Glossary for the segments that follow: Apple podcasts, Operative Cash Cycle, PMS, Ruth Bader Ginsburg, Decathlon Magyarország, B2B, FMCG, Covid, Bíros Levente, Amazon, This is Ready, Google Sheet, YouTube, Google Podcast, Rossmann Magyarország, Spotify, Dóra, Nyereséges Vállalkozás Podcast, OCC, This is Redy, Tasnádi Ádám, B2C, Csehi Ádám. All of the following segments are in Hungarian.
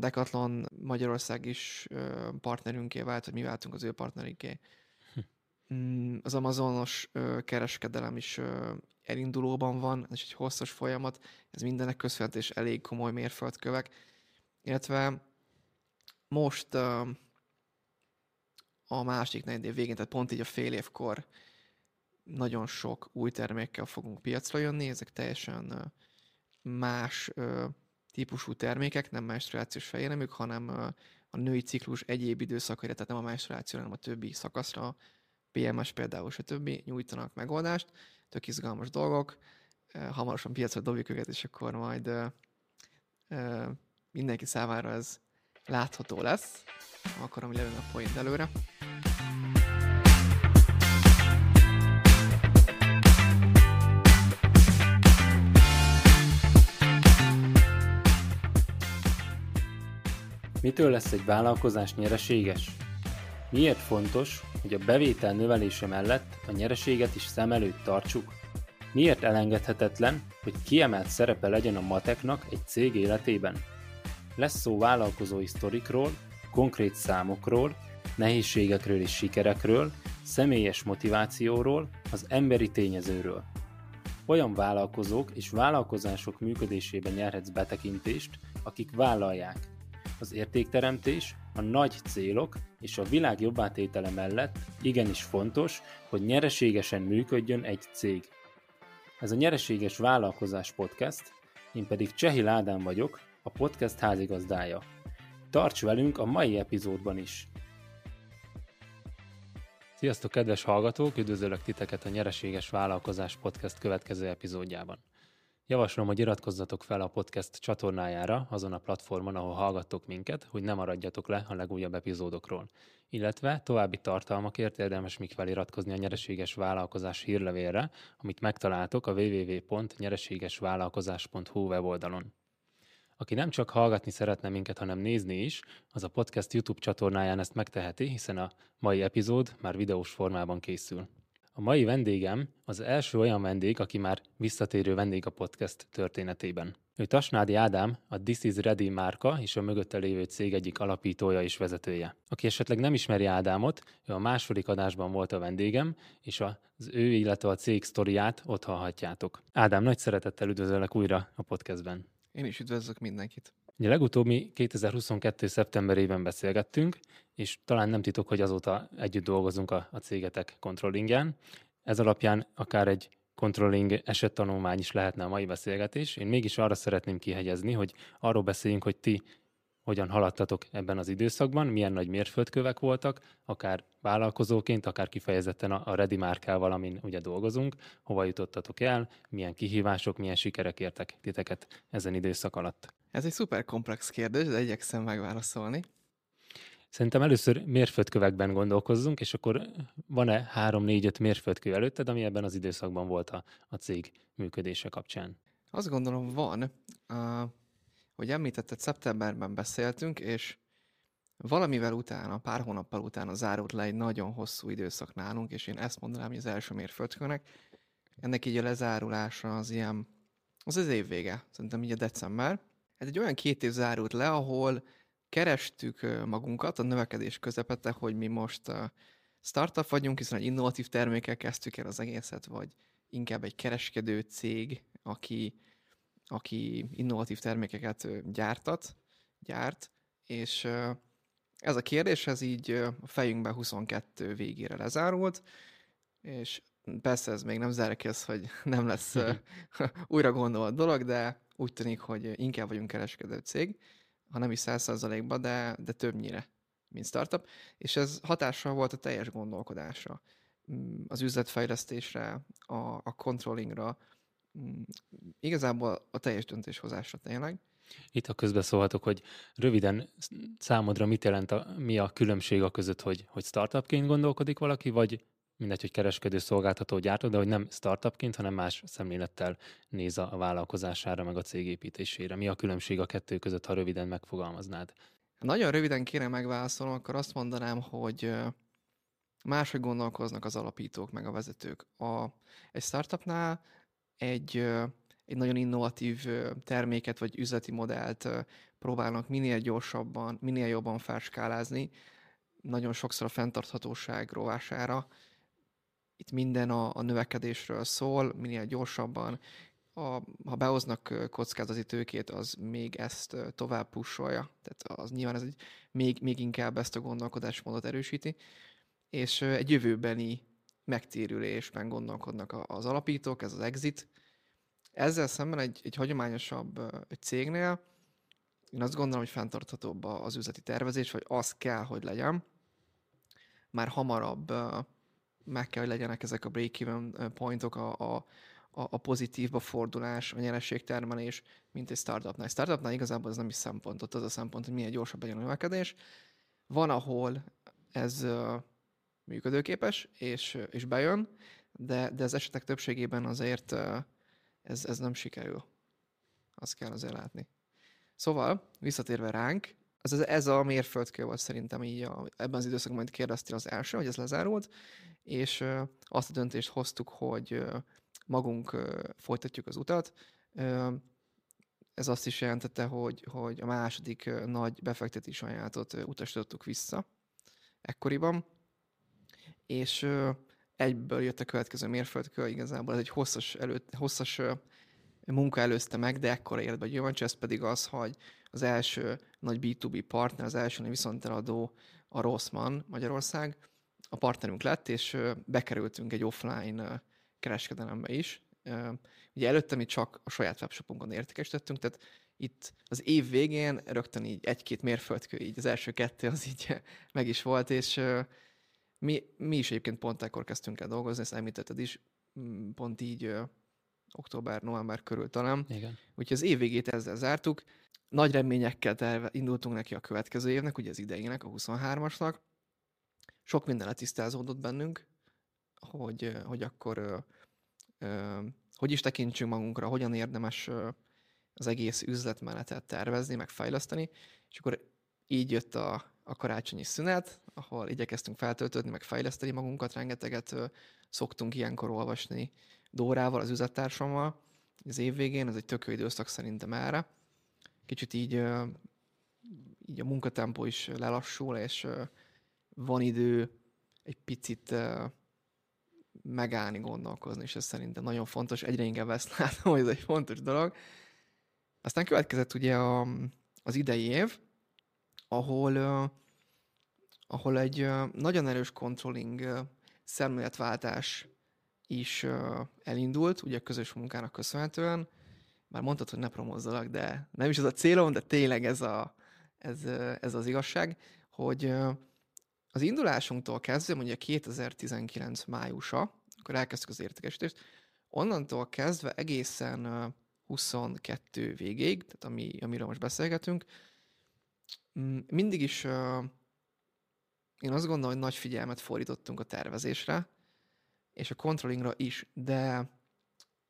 Decathlon Magyarország is partnerünké vált, vagy mi váltunk az ő partnerinké. Az amazonos kereskedelem is elindulóban van, és egy hosszas folyamat, ez mindennek köszönhető és elég komoly mérföldkövek. Illetve most a másik negyedév végén, tehát pont így a fél évkor nagyon sok új termékkel fogunk piacra jönni, ezek teljesen más típusú termékek, nem menstruációs fejéremük, hanem a női ciklus egyéb időszakaira, tehát nem a menstruációra, hanem a többi szakaszra, PMS például, stb. Nyújtanak megoldást, tök izgalmas dolgok, hamarosan piacra dobjuk őket, és akkor majd mindenki számára ez látható lesz. Nem akarom lelőni a point előre. Mitől lesz egy vállalkozás nyereséges? Miért fontos, hogy a bevétel növelése mellett a nyereséget is szem előtt tartsuk? Miért elengedhetetlen, hogy kiemelt szerepe legyen a mateknak egy cég életében? Lesz szó vállalkozói sztorikról, konkrét számokról, nehézségekről és sikerekről, személyes motivációról, az emberi tényezőről. Olyan vállalkozók és vállalkozások működésében nyerhetsz betekintést, akik vállalják. Az értékteremtés, a nagy célok és a világ jobbátétele mellett igenis fontos, hogy nyereségesen működjön egy cég. Ez a Nyereséges Vállalkozás Podcast, én pedig Csehi Ádám vagyok, a podcast házigazdája. Tarts velünk a mai epizódban is! Sziasztok, kedves hallgatók! Üdvözöllek titeket a Nyereséges Vállalkozás Podcast következő epizódjában. Javaslom, hogy iratkozzatok fel a podcast csatornájára azon a platformon, ahol hallgattok minket, hogy ne maradjatok le a legújabb epizódokról. Illetve további tartalmakért érdemes még feliratkozni a Nyereséges Vállalkozás hírlevélre, amit megtaláltok a www.nyereségesvállalkozás.hu weboldalon. Aki nem csak hallgatni szeretne minket, hanem nézni is, az a podcast YouTube csatornáján ezt megteheti, hiszen a mai epizód már videós formában készül. A mai vendégem az első olyan vendég, aki már visszatérő vendég a podcast történetében. Ő Tasnádi Ádám, a This is Ready márka és a mögötte lévő cég egyik alapítója és vezetője. Aki esetleg nem ismeri Ádámot, ő a második adásban volt a vendégem, és az ő, illetve a cég sztoriát ott hallhatjátok. Ádám, nagy szeretettel üdvözöllek újra a podcastben. Én is üdvözlök mindenkit. Ugye legutóbb mi 2022. szeptemberében beszélgettünk, és talán nem titok, hogy azóta együtt dolgozunk a cégetek controllingen. Ez alapján akár egy controlling esettanulmány is lehetne a mai beszélgetés. Én mégis arra szeretném kihegyezni, hogy arról beszéljünk, hogy ti hogyan haladtatok ebben az időszakban, milyen nagy mérföldkövek voltak, akár vállalkozóként, akár kifejezetten a Ready márkával, amin ugye dolgozunk, hova jutottatok el, milyen kihívások, milyen sikerek értek titeket ezen időszak alatt. Ez egy szuper komplex kérdés, de igyekszem megválaszolni. Szerintem először mérföldkövekben gondolkozzunk, és akkor van-e 3-4-5 mérföldkő előtted, ami ebben az időszakban volt a cég működése kapcsán? Azt gondolom van, hogy említetted, szeptemberben beszéltünk, és valamivel utána, pár hónappal utána zárult le egy nagyon hosszú időszak nálunk, és én ezt mondanám, hogy az első mérföldkőnek. Ennek így a lezárulása az év vége, szerintem így a december. Ez egy olyan 2 év zárult le, ahol kerestük magunkat a növekedés közepette, hogy mi most startup vagyunk, hiszen egy innovatív termékkel kezdtük el az egészet, vagy inkább egy kereskedő cég, aki innovatív termékeket gyárt, és ez a kérdés, ez így a fejünkben 22 végére lezárult, és persze ez még nem zárja ki az, hogy nem lesz újra gondolt dolog, de úgy tűnik, hogy inkább vagyunk kereskedő cég, ha nem is 100%-ban, de többnyire, mint startup, és ez hatással volt a teljes gondolkodásra, az üzletfejlesztésre, a controllingra, igazából a teljes döntéshozásra tényleg. Itt ha közbeszólhatok, hogy röviden számodra mit jelent, mi a különbség a között, hogy startupként gondolkodik valaki, vagy mindegy, hogy kereskedő, szolgáltató, gyártó, de hogy nem startupként, hanem más szemlélettel néz a vállalkozására, meg a cégépítésére. Mi a különbség a kettő között, ha röviden megfogalmaznád? Nagyon röviden kéne megválaszolnom, akkor azt mondanám, hogy máshogy gondolkoznak az alapítók, meg a vezetők. Egy startupnál Egy egy nagyon innovatív terméket vagy üzleti modellt próbálnak minél gyorsabban, minél jobban felskálázni, nagyon sokszor a fenntarthatóság rovására. Itt minden a növekedésről szól, minél gyorsabban. Ha behoznak kockázati tőkét, az még ezt tovább pusolja. Tehát az nyilván ez egy, még inkább ezt a gondolkodásmódot erősíti. És egy jövőbeni megtérülésben gondolkodnak az alapítók, ez az exit. Ezzel szemben egy hagyományosabb cégnél én azt gondolom, hogy fenntarthatóbb az üzleti tervezés, vagy az kell, hogy legyen. Már hamarabb meg kell, hogy legyenek ezek a break-even pointok, a pozitívba fordulás, a nyereségtermelés, mint egy startupnál. Egy startupnál igazából ez nem is szempont. Ott az a szempont, hogy milyen gyorsabb legyen a növekedés. Van, ahol ez működőképes, és bejön, de az esetek többségében azért ez nem sikerül. Azt kell azért látni. Szóval, visszatérve ránk, ez a mérföldkő volt szerintem így ebben az időszakban, majd kérdeztél az első, hogy ez lezárult, és azt a döntést hoztuk, hogy magunk folytatjuk az utat. Ez azt is jelentette, hogy a második nagy befektetés ajánlatot utasítottuk vissza ekkoriban, és egyből jött a következő mérföldkő, igazából ez egy hosszas munka előzte meg, de ekkora életben gyümölcs, ez pedig az, hogy az első nagy B2B partner, az első nagy viszonteladó a Rossmann Magyarország, a partnerünk lett, és bekerültünk egy offline kereskedelembe is. Ugye előtte mi csak a saját webshopunkon értékesítettünk, tehát itt az év végén rögtön így egy-két mérföldkő, így az első kettő az így meg is volt, és mi is egyébként pont ekkor kezdtünk el dolgozni, ezt említetted is, pont így október-november körül talán. Igen. Úgyhogy az év végét ezzel zártuk. Nagy reményekkel indultunk neki a következő évnek, ugye az idejének, a 23-asnak. Sok minden letisztázódott bennünk, hogy akkor hogy is tekintsünk magunkra, hogyan érdemes az egész üzletmenetet tervezni, meg fejleszteni. És akkor így jött a karácsonyi szünet, ahol igyekeztünk feltöltődni, meg fejleszteni magunkat, rengeteget szoktunk ilyenkor olvasni Dórával, az üzlettársammal. Az év végén, ez egy tök jó időszak szerintem erre. Kicsit így a munkatempó is lelassul, és van idő egy picit megállni, gondolkozni, és ez szerintem nagyon fontos. Egyre inkább ezt látom, hogy ez egy fontos dolog. Aztán következett ugye az idei év, ahol egy nagyon erős controlling szemléletváltás is elindult, ugye a közös munkának köszönhetően. Már mondtad, hogy ne promozzalak, de nem is ez a célom, de tényleg ez az igazság, hogy az indulásunktól kezdve, mondja 2019 májusa, akkor elkezdtük az értékesítést, onnantól kezdve egészen 22 végéig, tehát amiről most beszélgetünk, mindig is én azt gondolom, hogy nagy figyelmet fordítottunk a tervezésre, és a controllingra is, de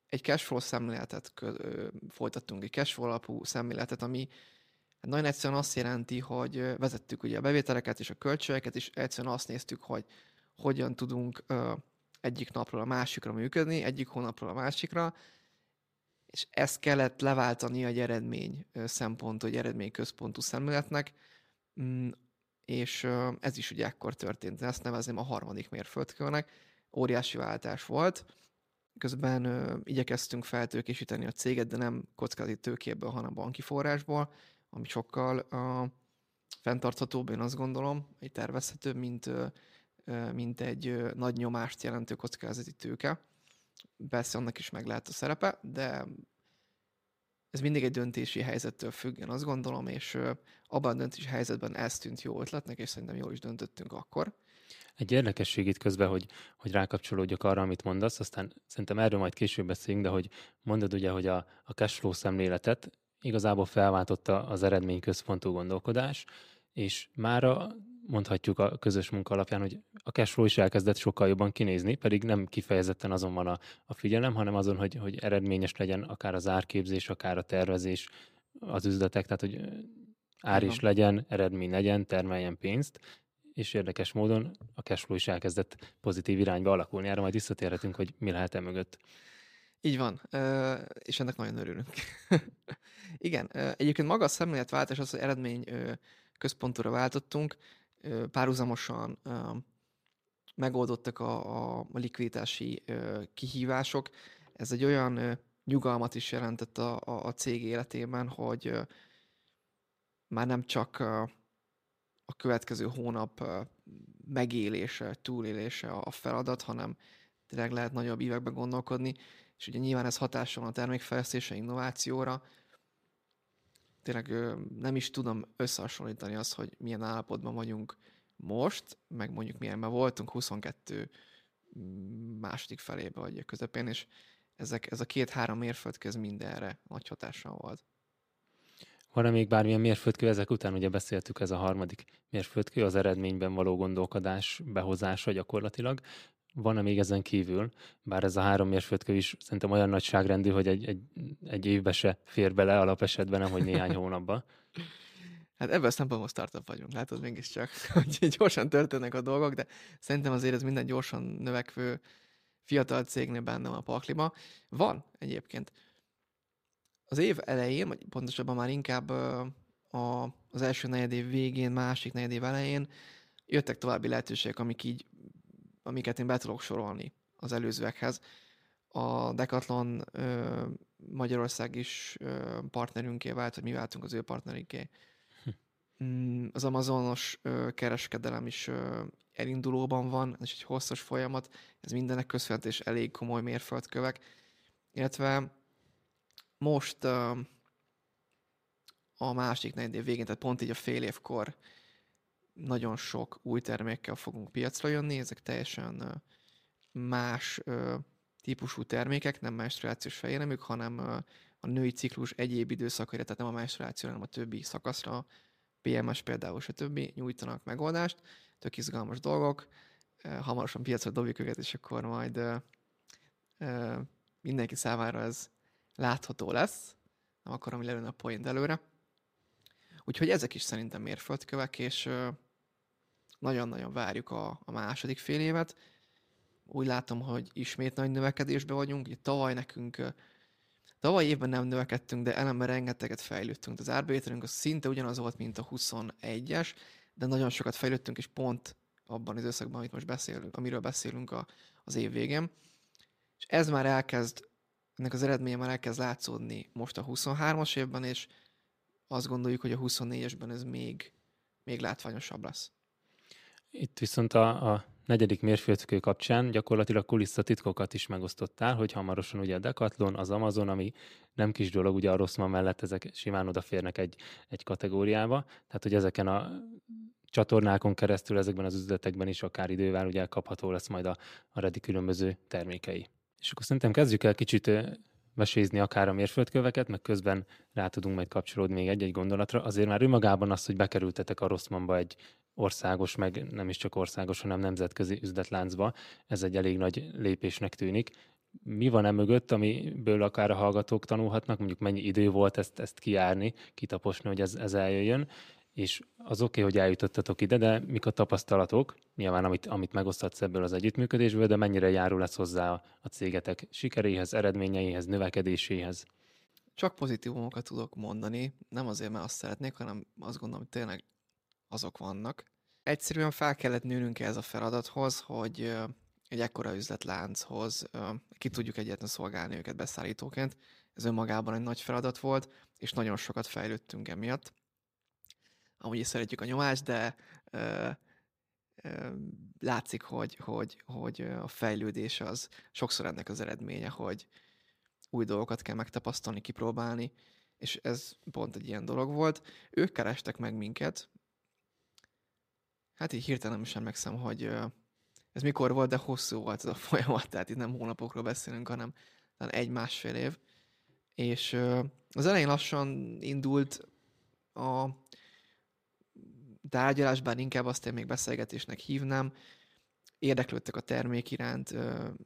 egy cashflow szemléletet folytattunk, egy cashflow alapú szemléletet, ami nagyon egyszerűen azt jelenti, hogy vezettük ugye a bevételeket és a költségeket, és egyszerűen azt néztük, hogy hogyan tudunk egyik napról a másikra működni, egyik hónapról a másikra, és ezt kellett leváltani egy eredmény szempontú, egy eredményközpontú szemléletnek, és ez is ugye ekkor történt. Ezt nevezném a harmadik mérföldkőnek. Óriási váltás volt. Közben igyekeztünk feltőkésíteni a céget, de nem kockázati tőkéből, hanem banki forrásból, ami sokkal fenntarthatóbb, én azt gondolom, egy tervezhetőbb, mint egy nagy nyomást jelentő kockázati tőke. Persze annak is meg lehet a szerepe, de ez mindig egy döntési helyzettől függ, én azt gondolom, és abban a döntési helyzetben ez tűnt jó ötletnek, és szerintem jól is döntöttünk akkor. Egy érdekesség itt közben, hogy rákapcsolódjak arra, amit mondasz, aztán szerintem erről majd később beszélünk, de hogy mondod ugye, hogy a cashflow szemléletet igazából felváltotta az eredményközpontú gondolkodás, és mára mondhatjuk a közös munka alapján, hogy a cashflow is elkezdett sokkal jobban kinézni, pedig nem kifejezetten azon van a figyelem, hanem azon, hogy eredményes legyen akár az árképzés, akár a tervezés, az üzletek, tehát hogy ár is legyen, eredmény legyen, termeljen pénzt, és érdekes módon a cashflow is elkezdett pozitív irányba alakulni. Erre majd visszatérhetünk, hogy mi lehet-e mögött. Így van, és ennek nagyon örülünk. Igen, egyébként maga a szemléletváltás az, hogy eredmény központúra váltottunk, párhuzamosan megoldottak a likviditási kihívások. Ez egy olyan nyugalmat is jelentett a cég életében, hogy már nem csak a következő hónap megélése, túlélése a feladat, hanem tényleg lehet nagyobb években gondolkodni, és ugye nyilván ez hatással van a termékfejlesztésre, innovációra. Tényleg nem is tudom összehasonlítani azt, hogy milyen állapotban vagyunk most, meg mondjuk milyenben voltunk 22 második felébe, vagy a közepén, és ez a 2-3 mérföldköz mindenre nagy hatással volt. Van-e még bármilyen mérföldkő ezek után? Ugye beszéltük, ez a harmadik mérföldkő, az eredményben való gondolkodás behozása gyakorlatilag. Van-e még ezen kívül? Bár ez a 3 mérföldkő is szerintem olyan nagyságrendű, hogy egy évbe se fér bele alapesetben, ahogy néhány hónapban. Hát ebben a szempontból startup vagyunk, látod mégiscsak, hogy gyorsan történnek a dolgok, de szerintem azért ez minden gyorsan növekvő fiatal cégnél bennem a pakliba. Van egyébként. Az év elején, vagy pontosabban már inkább az első negyedév végén, másik negyedév elején jöttek további lehetőségek, amiket én be tudok sorolni az előzőekhez. A Decathlon Magyarország is partnerünké vált, vagy mi váltunk az ő partnerünké. Az amazonos kereskedelem is elindulóban van, és egy hosszas folyamat, ez mindennek köszönhető és elég komoly mérföldkövek. Illetve most a másik negyedév végén, tehát pont így a fél évkor nagyon sok új termékkel fogunk piacra jönni, ezek teljesen más típusú termékek, nem menstruációs fejéremük, hanem a női ciklus egyéb időszakaira, tehát nem a menstruáció, hanem a többi szakaszra, PMS például, stb. Nyújtanak megoldást, tök izgalmas dolgok, hamarosan piacra dobjuk őket, és akkor majd mindenki számára ez látható lesz, nem akarom lelőni a point előre. Úgyhogy ezek is szerintem mérföldkövek, és nagyon-nagyon várjuk a második fél évet. Úgy látom, hogy ismét nagy növekedésben vagyunk. Itt tavaly évben nem növekedtünk, de ellenben rengeteget fejlődtünk. Az árbevételünk az szinte ugyanaz volt, mint a 21-es, de nagyon sokat fejlődtünk, és pont abban az összegben, amit most beszélünk, amiről beszélünk az év végén. És ez már ennek az eredménye már elkezd látszódni most a 23-as évben, és azt gondoljuk, hogy a 24-esben ez még látványosabb lesz. Itt viszont a negyedik mérföldkő kapcsán gyakorlatilag kulisszatitkokat is megosztottál, hogy hamarosan ugye a Decathlon, az Amazon, ami nem kis dolog, ugye a Rossmann mellett ezek simán odaférnek egy kategóriába, tehát hogy ezeken a csatornákon keresztül, ezekben az üzletekben is akár idővel ugye kapható lesz majd a Ready különböző termékei. És akkor szerintem kezdjük el kicsit vesézni akár a mérföldköveket, meg közben rá tudunk majd kapcsolódni még egy-egy gondolatra. Azért már önmagában az, hogy bekerültetek a Rossmannba egy országos, meg nem is csak országos, hanem nemzetközi üzletláncba, ez egy elég nagy lépésnek tűnik. Mi van emögött, amiből akár a hallgatók tanulhatnak, mondjuk mennyi idő volt ezt kijárni, kitaposni, hogy ez eljöjjön, és az oké, hogy eljutottatok ide, de mik a tapasztalatok, nyilván amit megosztatsz ebből az együttműködésből, de mennyire járul ez hozzá a cégetek sikeréhez, eredményeihez, növekedéséhez? Csak pozitívumokat tudok mondani, nem azért, mert azt szeretnék, hanem azt gondolom, hogy tényleg azok vannak. Egyszerűen fel kellett nőnünk ehhez a feladathoz, hogy egy ekkora üzletlánchoz ki tudjuk egyetlen szolgálni őket beszállítóként. Ez önmagában egy nagy feladat volt, és nagyon sokat fejlődtünk emiatt. Amúgy is szeretjük a nyomást, de látszik, hogy a fejlődés az sokszor ennek az eredménye, hogy új dolgokat kell megtapasztalni, kipróbálni, és ez pont egy ilyen dolog volt. Ők kerestek meg minket. Hát így hirtelen nem is emlékszem, hogy ez mikor volt, de hosszú volt ez a folyamat, tehát itt nem hónapokról beszélünk, hanem 1-1,5 év. És az elején lassan indult a tárgyalás, bár inkább azt én még beszélgetésnek hívnám. Érdeklődtek a termék iránt,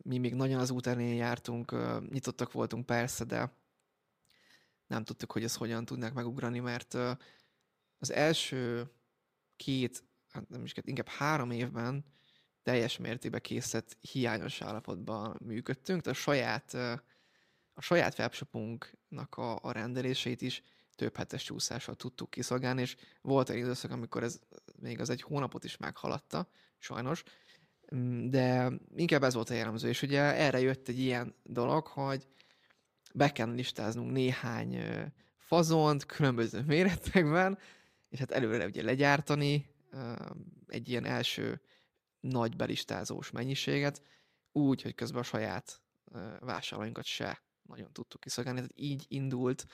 mi még nagyon az út elején jártunk, nyitottak voltunk persze, de nem tudtuk, hogy ezt hogyan tudnák megugrani, mert az első 3 évben teljes mértékben készített hiányos állapotban működtünk, tehát a saját a saját webshopunknak a rendeléseit is több hetes csúszással tudtuk kiszolgálni, és volt egy időszak, amikor ez még az egy hónapot is meghaladta, sajnos, de inkább ez volt a jellemző, és ugye erre jött egy ilyen dolog, hogy be kell listáznunk néhány fazont különböző méretekben, és hát előre ugye legyártani egy ilyen első nagy belistázós mennyiséget, úgy, hogy közben a saját vásárlóinkat se nagyon tudtuk kiszolgálni. Tehát így indult,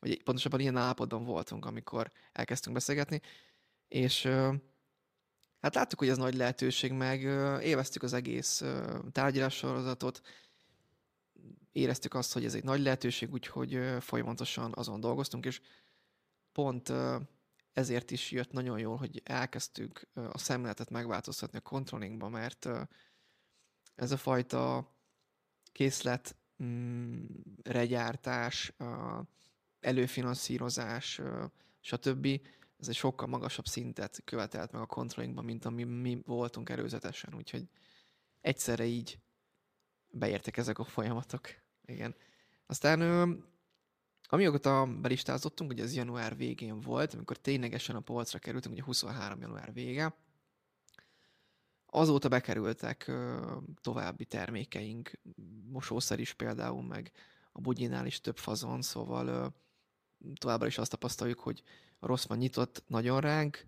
vagy pontosabban ilyen állapotban voltunk, amikor elkezdtünk beszélgetni, és hát láttuk, hogy ez nagy lehetőség, meg élveztük az egész tárgyalássorozatot, éreztük azt, hogy ez egy nagy lehetőség, úgyhogy folyamatosan azon dolgoztunk, és pont ezért is jött nagyon jól, hogy elkezdtük a szemléletet megváltoztatni a controllingba, mert ez a fajta készletregyártás, előfinanszírozás, stb. Ez egy sokkal magasabb szintet követelt meg a controllingban, mint ami mi voltunk előzetesen. Úgyhogy egyszerre így beértek ezek a folyamatok. Igen. Aztán amióta belistázottunk, ugye ez január végén volt, amikor ténylegesen a polcra kerültünk, ugye 23. január vége, azóta bekerültek további termékeink, mosószer is például, meg a bugyinál is több fazon, szóval továbbra is azt tapasztaljuk, hogy a Rossmann nyitott nagyon ránk,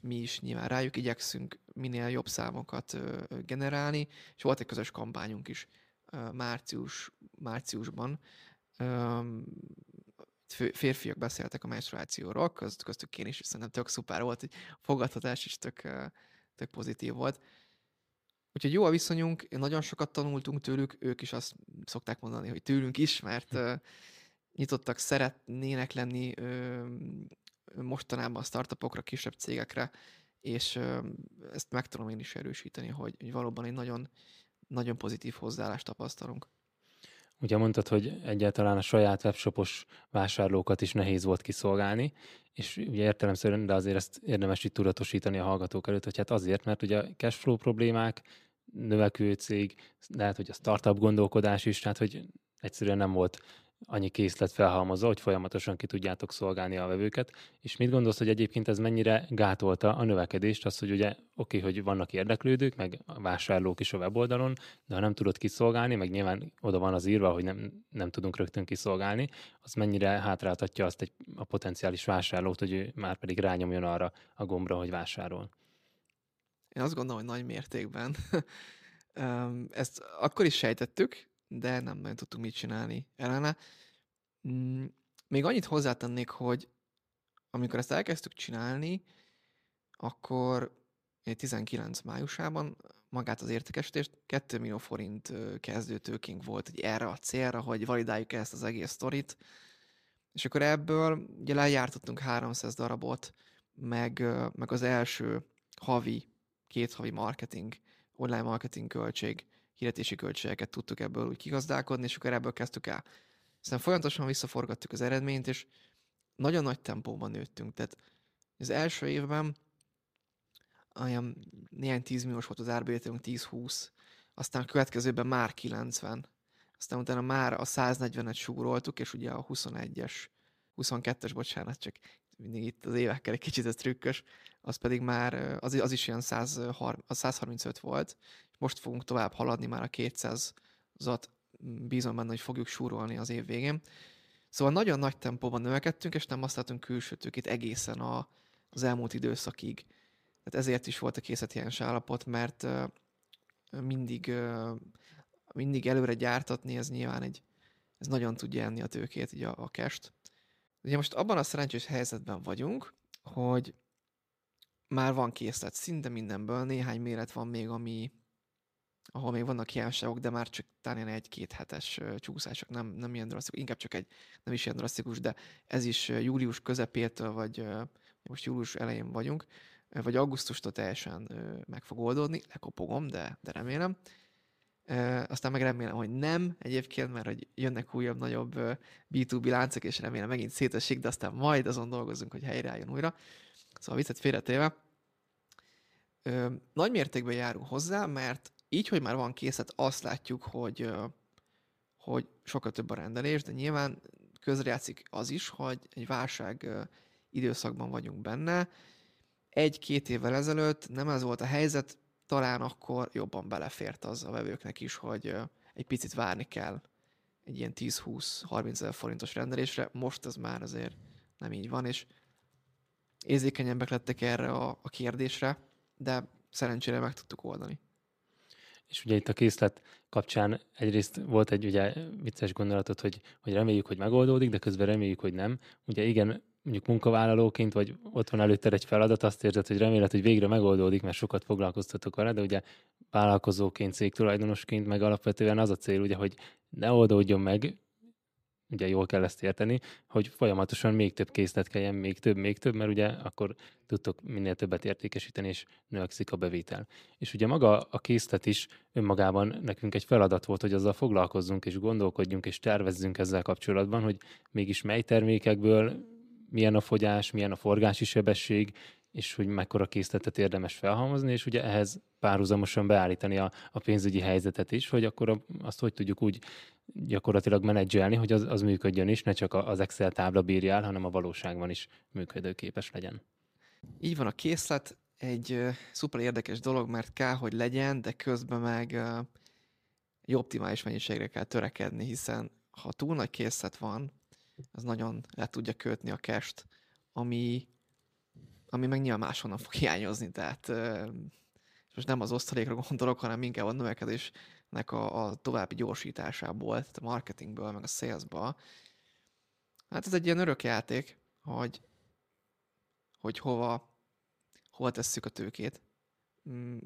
mi is nyilván rájuk igyekszünk minél jobb számokat generálni, és volt egy közös kampányunk is márciusban. Férfiak beszéltek a menstruációról, köztük én is, és szerintem tök szuper volt, hogy fogadhatás is tök pozitív volt. Úgyhogy jó a viszonyunk, nagyon sokat tanultunk tőlük, ők is azt szokták mondani, hogy tőlünk is, mert nyitottak, szeretnének lenni mostanában a startupokra, kisebb cégekre, és ezt meg tudom én is erősíteni, hogy valóban egy nagyon, nagyon pozitív hozzáállást tapasztalunk. Ugye mondtad, hogy egyáltalán a saját webshopos vásárlókat is nehéz volt kiszolgálni, és ugye értelemszerűen, de azért ezt érdemes így tudatosítani a hallgatók előtt, hogy hát azért, mert ugye cashflow problémák, növekvő cég, lehet, hogy a startup gondolkodás is, tehát hogy egyszerűen nem volt annyi készlet felhalmozva, hogy folyamatosan ki tudjátok szolgálni a vevőket, és mit gondolsz, hogy egyébként ez mennyire gátolta a növekedést, az, hogy ugye oké, hogy vannak érdeklődők, meg vásárlók is a weboldalon, de ha nem tudod kiszolgálni, meg nyilván oda van az írva, hogy nem tudunk rögtön kiszolgálni, az mennyire hátráltatja azt a potenciális vásárlót, hogy ő már pedig rányomjon arra a gombra, hogy vásárol. Én azt gondolom, hogy nagy mértékben. Ezt akkor is sejtettük, de nem nagyon tudtunk mit csinálni ellene. Még annyit hozzátennék, hogy amikor ezt elkezdtük csinálni, akkor 19 májusában magát az értékesítést 2 millió forint kezdőtőkénk volt, hogy erre a célra, hogy validáljuk ezt az egész sztorit. És akkor ebből ugye lejártottunk 300 darabot, meg az első havi, 2 havi marketing, online marketing költség, hirdetési költségeket tudtuk ebből úgy kigazdálkodni, és akkor ebből kezdtük el. Aztán folyamatosan visszaforgattuk az eredményt, és nagyon nagy tempóban nőttünk. Tehát az első évben olyan néhány 10 milliós volt az árbevételünk, 10-20, aztán a következőben már 90, aztán utána már a 140-et súroltuk, és ugye a 22-es, bocsánat, csak mindig itt az évekkel egy kicsit ez trükkös, az pedig már, az is ilyen 135 volt, most fogunk tovább haladni már a 200-at, bízom benne, hogy fogjuk súrolni az év végén. Szóval nagyon nagy tempóban növekedtünk, és nem azt látunk külső tőkét egészen az elmúlt időszakig. Tehát ezért is volt a készlethiányos állapot, mert mindig előre gyártatni, ez nyilván ez nagyon tudja enni a tőkét, így a cash-t. Ugye most abban a szerencsés helyzetben vagyunk, hogy már van készlet szinte mindenből, néhány méret van még, ahol még vannak hiányságok, de már csak talán 1-2 hetes csúszások, nem ilyen drasztikus, inkább csak nem is ilyen drasztikus, de ez is július közepétől, vagy most július elején vagyunk, vagy augusztustól teljesen meg fog oldódni, lekopogom, de remélem. Aztán meg remélem, hogy nem egyébként, mert hogy jönnek újabb, nagyobb B2B láncok, és remélem megint szétesik, de aztán majd azon dolgozunk, hogy helyreálljon újra. Szóval viccet félretéve. Nagy mértékben járunk hozzá, mert így, hogy már van készlet, azt látjuk, hogy, hogy sokkal több a rendelés, de nyilván közrejátszik az is, hogy egy válság időszakban vagyunk benne. 1-2 évvel ezelőtt nem ez volt a helyzet, talán akkor jobban belefért az a vevőknek is, hogy egy picit várni kell egy ilyen 10-20-30 ezer forintos rendelésre. Most ez már azért nem így van, és érzékenyebbek lettek erre a kérdésre, de szerencsére meg tudtuk oldani. És ugye itt a készlet kapcsán egyrészt volt egy ugye vicces gondolatot, hogy reméljük, hogy megoldódik, de közben reméljük, hogy nem. Ugye igen, mondjuk munkavállalóként, vagy ott van előtted egy feladat, azt érzed, hogy reméled, hogy végre megoldódik, mert sokat foglalkoztatok vele, de ugye vállalkozóként, cégtulajdonosként meg alapvetően az a cél, ugye, hogy ne oldódjon meg, ugye jól kell ezt érteni, hogy folyamatosan még több készlet kelljen, még több, mert ugye akkor tudtok minél többet értékesíteni, és növekszik a bevétel. És ugye maga a készlet is önmagában nekünk egy feladat volt, hogy azzal foglalkozzunk, és gondolkodjunk, és tervezzünk ezzel kapcsolatban, hogy mégis mely termékekből milyen a fogyás, milyen a forgási sebesség, és hogy mekkora készletet érdemes felhalmozni, és ugye ehhez párhuzamosan beállítani a pénzügyi helyzetet is, hogy akkor azt hogy tudjuk úgy gyakorlatilag menedzselni, hogy az működjön is, ne csak az Excel tábla bírjál, hanem a valóságban is működőképes legyen. Így van, a készlet egy szuper érdekes dolog, mert kell, hogy legyen, de közben meg egy optimális mennyiségre kell törekedni, hiszen ha túl nagy készlet van, az nagyon le tudja kötni a cash-t, ami meg nyilván máshonnan fog hiányozni, tehát most nem az osztalékra gondolok, hanem inkább a növekedésnek a további gyorsításából, tehát a marketingből, meg a salesból. Hát ez egy ilyen örök játék, hogy hova tesszük a tőkét.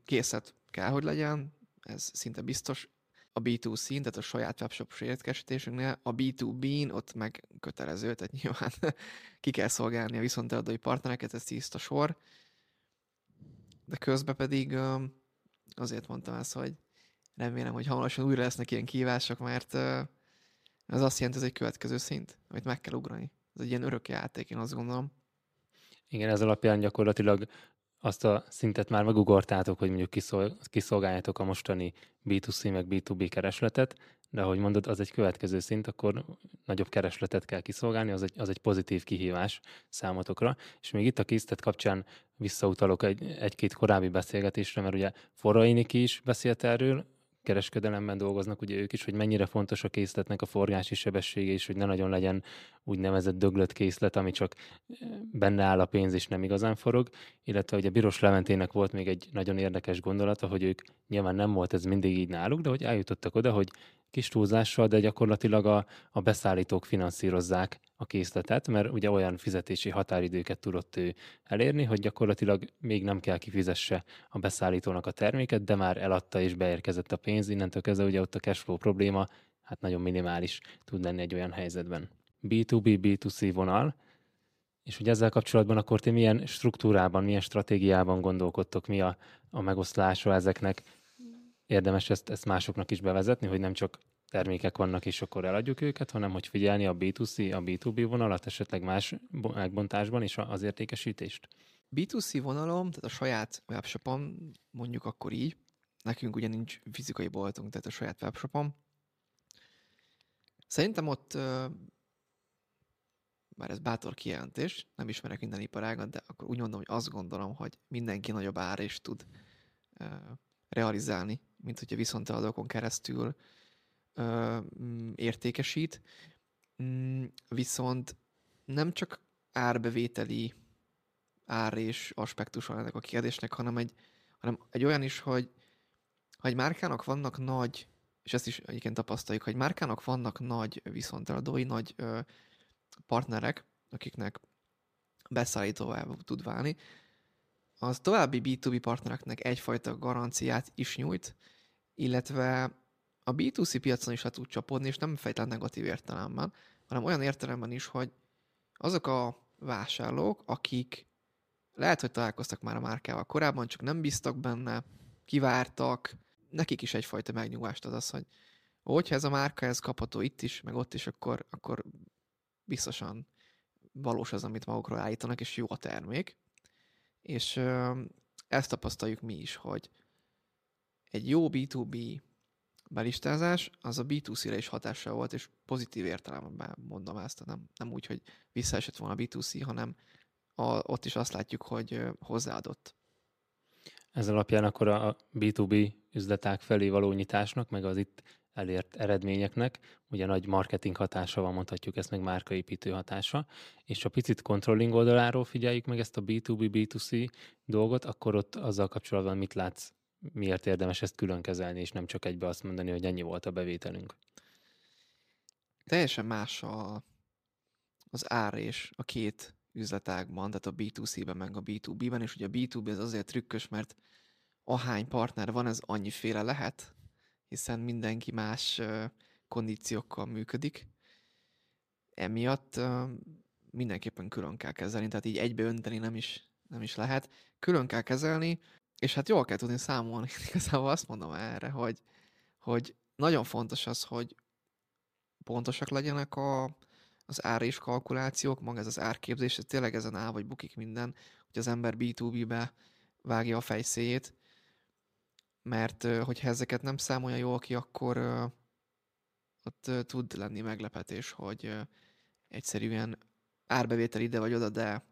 Készlet kell, hogy legyen, ez szinte biztos. A B2C, tehát a saját webshop értékesítésünknél, a B2B-n ott meg kötelező, tehát nyilván ki kell szolgálni a viszonteladói partnereket, ez tiszta sor. De közben pedig azért mondtam ezt, hogy remélem, hogy hamarosan újra lesznek ilyen kívások, mert ez azt jelenti, ez egy következő szint, amit meg kell ugrani. Ez egy ilyen örök játék, én azt gondolom. Igen, ez alapján gyakorlatilag azt a szintet már megugortátok, hogy mondjuk kiszolgáljátok a mostani B2C meg B2B keresletet, de ahogy mondod, az egy következő szint, akkor nagyobb keresletet kell kiszolgálni, az egy pozitív kihívás számotokra. És még itt a készlet kapcsán visszautalok egy-két korábbi beszélgetésre, mert ugye Forrainik is beszélt erről, kereskedelemben dolgoznak ugye ők is, hogy mennyire fontos a készletnek a forgási sebessége is, hogy ne nagyon legyen úgynevezett döglött készlet, ami csak benne áll a pénz és nem igazán forog, illetve ugye Biros Leventének volt még egy nagyon érdekes gondolata, hogy ők nyilván nem volt ez mindig így náluk, de hogy eljutottak oda, hogy kis túlzással, de gyakorlatilag a beszállítók finanszírozzák a készletet, mert ugye olyan fizetési határidőket tudott ő elérni, hogy gyakorlatilag még nem kell kifizesse a beszállítónak a terméket, de már eladta és beérkezett a pénz, innentől kezdve ugye ott a cashflow probléma, hát nagyon minimális tud lenni egy olyan helyzetben. B2B, B2C vonal, és ugye ezzel kapcsolatban akkor ti milyen struktúrában, milyen stratégiában gondolkodtok, mi a megoszlása ezeknek? Érdemes ezt másoknak is bevezetni, hogy nem csak termékek vannak, és akkor eladjuk őket, hanem hogy figyelni a B2C, a B2B vonalat, esetleg más megbontásban és az értékesítést. B2C vonalom, tehát a saját webshopom, mondjuk akkor így, nekünk ugye nincs fizikai boltunk, tehát a saját webshopom. Szerintem ott, már ez bátor kijelentés, nem ismerek minden iparágat, de akkor úgy mondom, hogy azt gondolom, hogy mindenki nagyobb ár is tud realizálni, mint hogyha viszonteladókon keresztül értékesít, viszont nem csak árbevételi és aspektus van ennek a kérdésnek, hanem egy olyan is, hogy ha egy márkának vannak nagy, és ezt is egyébként tapasztaljuk, hogy márkának vannak nagy viszonteladói, nagy partnerek, akiknek beszállítóvá tud válni, az további B2B partnereknek egyfajta garanciát is nyújt, illetve a B2C piacon is le tud csapodni, és nem fejtelen negatív értelemben, hanem olyan értelemben is, hogy azok a vásárlók, akik lehet, hogy találkoztak már a márkával korábban, csak nem bíztak benne, kivártak, nekik is egyfajta megnyugvást ad az, hogy hogyha ez a márka, ez kapható itt is, meg ott is, akkor biztosan valós az, amit magukról állítanak, és jó a termék. És ezt tapasztaljuk mi is, hogy egy jó B2B belistázás, az a B2C-re is hatással volt, és pozitív értelemben mondom ezt, nem úgy, hogy visszaesett volna a B2C, hanem ott is azt látjuk, hogy hozzáadott. Ez alapján akkor a B2B üzleták felé való nyitásnak, meg az itt elért eredményeknek, ugye nagy marketing hatása van, mondhatjuk ezt, meg márkaépítő hatása, és ha picit controlling oldaláról figyeljük meg ezt a B2B, B2C dolgot, akkor ott azzal kapcsolatban mit látsz, miért érdemes ezt külön kezelni, és nem csak egybe azt mondani, hogy ennyi volt a bevételünk? Teljesen más az ár és a két üzletágban, tehát a B2C-ben meg a B2B-ben, és ugye a B2B az azért trükkös, mert ahány partner van, ez annyiféle lehet, hiszen mindenki más kondíciókkal működik. Emiatt mindenképpen külön kell kezelni, tehát így egybe önteni nem is lehet. Külön kell kezelni, és hát jól kell tudni számolni, igazából azt mondom erre, hogy nagyon fontos az, hogy pontosak legyenek az ár és kalkulációk, maga ez az árképzés, ez tényleg ezen áll, vagy bukik minden, hogy az ember B2B-be vágja a fejszéjét, mert hogyha ezeket nem számolja jól ki, akkor ott tud lenni meglepetés, hogy egyszerűen árbevétel ide vagy oda, de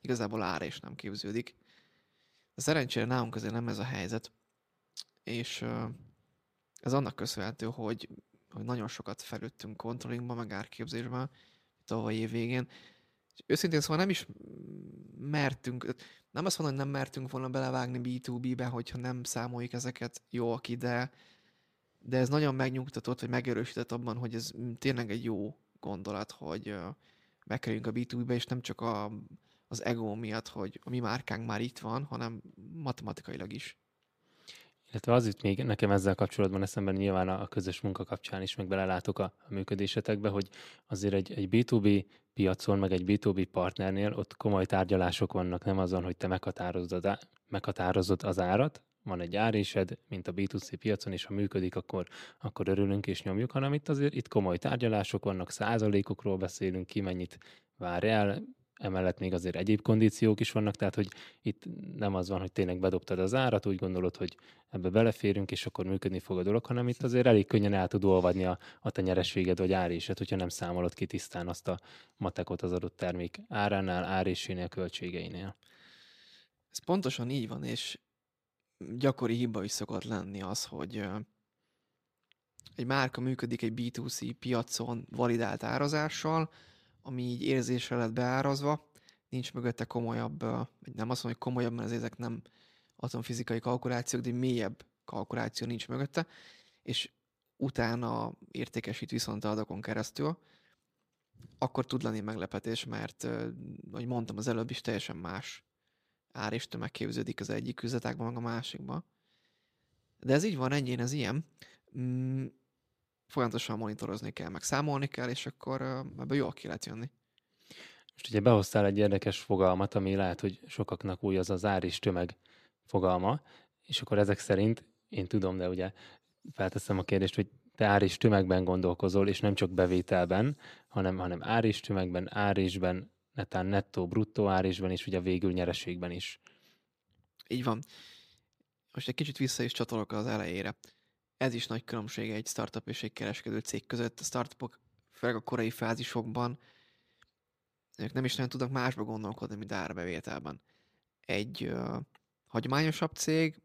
igazából ár és nem képződik. Szerencsére nálunk azért nem ez a helyzet, és ez annak köszönhető, hogy nagyon sokat fejlődtünk kontrollingban, meg árképzésben tavalyi év végén. És őszintén szóval nem is mertünk, nem azt mondom, hogy nem mertünk volna belevágni B2B-be, hogyha nem számoljuk ezeket jól ki, de ez nagyon megnyugtatott, vagy megerősített abban, hogy ez tényleg egy jó gondolat, hogy bekerüljünk a B2B-be, és nem csak az ego miatt, hogy a mi márkánk már itt van, hanem matematikailag is. Illetve az itt még nekem ezzel kapcsolatban eszemben nyilván a közös munka kapcsán is meg belelátok a működésetekbe, hogy azért egy B2B piacon, meg egy B2B partnernél ott komoly tárgyalások vannak, nem azon, hogy te meghatározod az árat, van egy árésed, mint a B2C piacon, és ha működik, akkor örülünk és nyomjuk, hanem itt komoly tárgyalások vannak, százalékokról beszélünk, ki mennyit vár el, emellett még azért egyéb kondíciók is vannak, tehát hogy itt nem az van, hogy tényleg bedobtad az árat, úgy gondolod, hogy ebbe beleférünk, és akkor működni fog a dolog, hanem itt azért elég könnyen el tud olvadni a te nyereséged vagy árésed, hogyha nem számolod ki tisztán azt a matekot az adott termék áránál, árésénél, költségeinél. Ez pontosan így van, és gyakori hiba is szokott lenni az, hogy egy márka működik egy B2C piacon validált árazással, ami így érzésre lett beárazva, nincs mögötte komolyabb, nem azt mondom, hogy komolyabb, mert ezek nem atomfizikai kalkulációk, de mélyebb kalkuláció nincs mögötte, és utána értékesít viszont adakon keresztül, akkor tud lenni meglepetés, mert, ahogy mondtam az előbb is, teljesen más ár és tömeg képződik az egyik üzletágban, meg a másikban. De ez így van, ennyien ez ilyen. Folyamatosan monitorozni kell, meg számolni kell, és akkor ebből jól ki lehet jönni. Most ugye behoztál egy érdekes fogalmat, ami lehet, hogy sokaknak új, az az ár és tömeg fogalma, és akkor ezek szerint, én tudom, de ugye felteszem a kérdést, hogy te ár és tömegben gondolkozol, és nem csak bevételben, hanem ár és tömegben, árésben, netán nettó, bruttó árésben, és ugye végül nyereségben is. Így van. Most egy kicsit vissza is csatolok az elejére. Ez is nagy különbség egy startup és egy kereskedő cég között. A startupok, főleg a korai fázisokban, ők nem is nagyon tudnak másba gondolkodni, mint árbevételben. Egy hagyományosabb cég,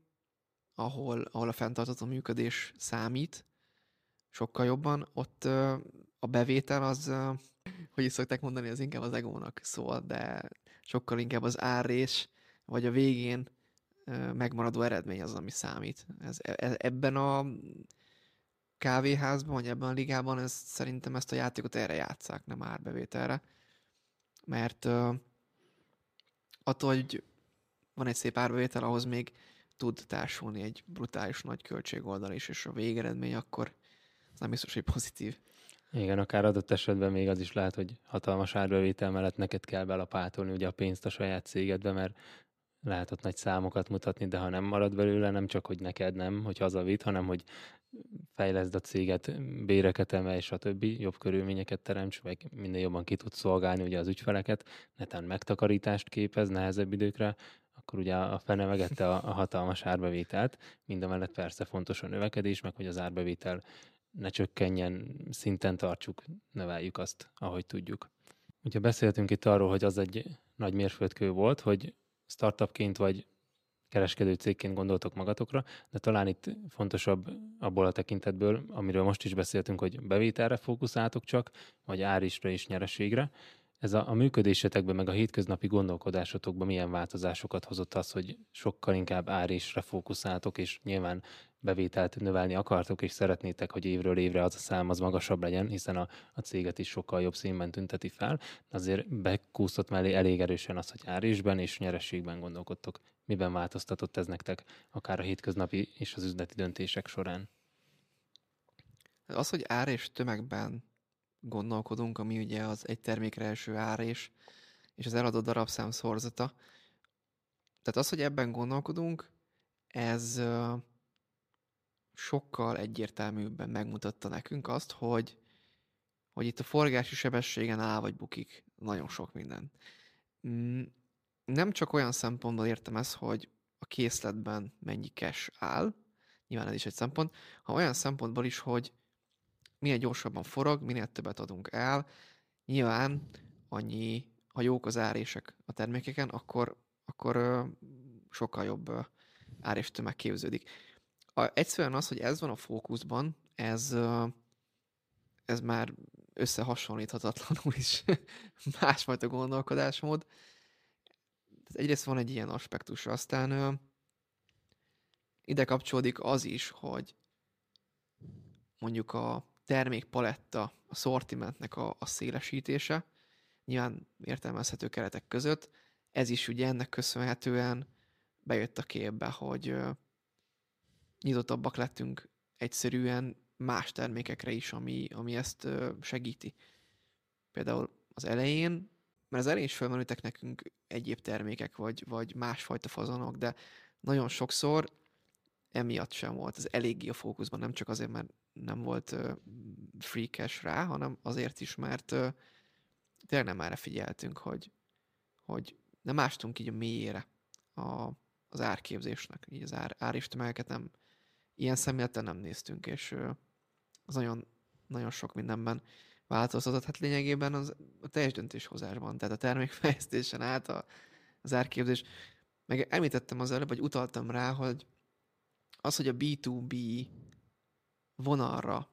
ahol a fenntartható működés számít sokkal jobban, ott a bevétel az, hogy is szokták mondani, az inkább az egónak szól, de sokkal inkább az árrés, vagy a végén megmaradó eredmény az, ami számít. Ebben a kávéházban, vagy ebben a ligában szerintem ezt a játékot erre játsszák, nem árbevételre. Mert attól, hogy van egy szép árbevétel, ahhoz még tud társulni egy brutális nagy költségoldal is, és a végeredmény akkor nem biztos, hogy pozitív. Igen, akár adott esetben még az is lehet, hogy hatalmas árbevétel mellett neked kell belapátolni ugye a pénzt a saját cégedbe, mert lehet ott nagy számokat mutatni, de ha nem marad belőle, nem csak, hogy neked nem, hogy hazavitt, hanem, hogy fejleszd a céget, béreket emelj, stb. Jobb körülményeket teremts, vagy minden jobban ki tudsz szolgálni ugye az ügyfeleket, netán megtakarítást képez nehezebb időkre, akkor ugye a fene megette a hatalmas árbevételt, mindamellett persze fontos a növekedés, meg hogy az árbevétel ne csökkenjen, szinten tartsuk, növeljük azt, ahogy tudjuk. Úgyhogy beszéltünk itt arról, hogy az egy nagy mérföldkő volt, hogy startupként vagy kereskedő cégként gondoltok magatokra, de talán itt fontosabb abból a tekintetből, amiről most is beszéltünk, hogy bevételre fókuszáltok csak, vagy árisra és nyereségre. Ez a működésetekben, meg a hétköznapi gondolkodásotokban milyen változásokat hozott az, hogy sokkal inkább árisra fókuszáltok, és nyilván bevételt növelni akartok, és szeretnétek, hogy évről évre az a szám az magasabb legyen, hiszen a céget is sokkal jobb színben tünteti fel. Azért bekúszott mellé elég erősen az, hogy árisben és nyereségben gondolkodtok. Miben változtatott ez nektek, akár a hétköznapi és az üzleti döntések során? Az, hogy ár és tömegben gondolkodunk, ami ugye az egy termékre első ár és az eladott darabszám szorzata. Tehát az, hogy ebben gondolkodunk, ez sokkal egyértelműbben megmutatta nekünk azt, hogy itt a forgási sebességen áll vagy bukik nagyon sok minden. Nem csak olyan szempontból értem ezt, hogy a készletben mennyi cash áll, nyilván ez is egy szempont, hanem olyan szempontból is, hogy minél gyorsabban forog, minél többet adunk el, nyilván annyi, ha jók az árések a termékeken, akkor sokkal jobb ár és tömeg képződik. Egyszerűen az, hogy ez van a fókuszban, ez már összehasonlíthatatlanul is másfajta gondolkodásmód. Egyrészt van egy ilyen aspektus, aztán ide kapcsolódik az is, hogy mondjuk a termékpaletta, a szortimentnek a szélesítése, nyilván értelmezhető keretek között, ez is ugye ennek köszönhetően bejött a képbe, hogy nyitottabbak lettünk egyszerűen más termékekre is, ami ezt segíti. Például az elején, mert az elején is felmerültek nekünk egyéb termékek, vagy másfajta fazonok, de nagyon sokszor emiatt sem volt. Ez eléggé a fókuszban, nem csak azért, mert nem volt free cash rá, hanem azért is, mert tényleg nem erre figyeltünk, hogy nem ástunk így a mélyére az árképzésnek. Így az ár és tömegeket nem, ilyen szemléleten nem néztünk, és az nagyon, nagyon sok mindenben változtatott. Hát lényegében az a teljes döntéshozásban, tehát a termékfejlesztésen át az árképzés. Meg említettem az előbb, vagy utaltam rá, hogy az, hogy a B2B vonalra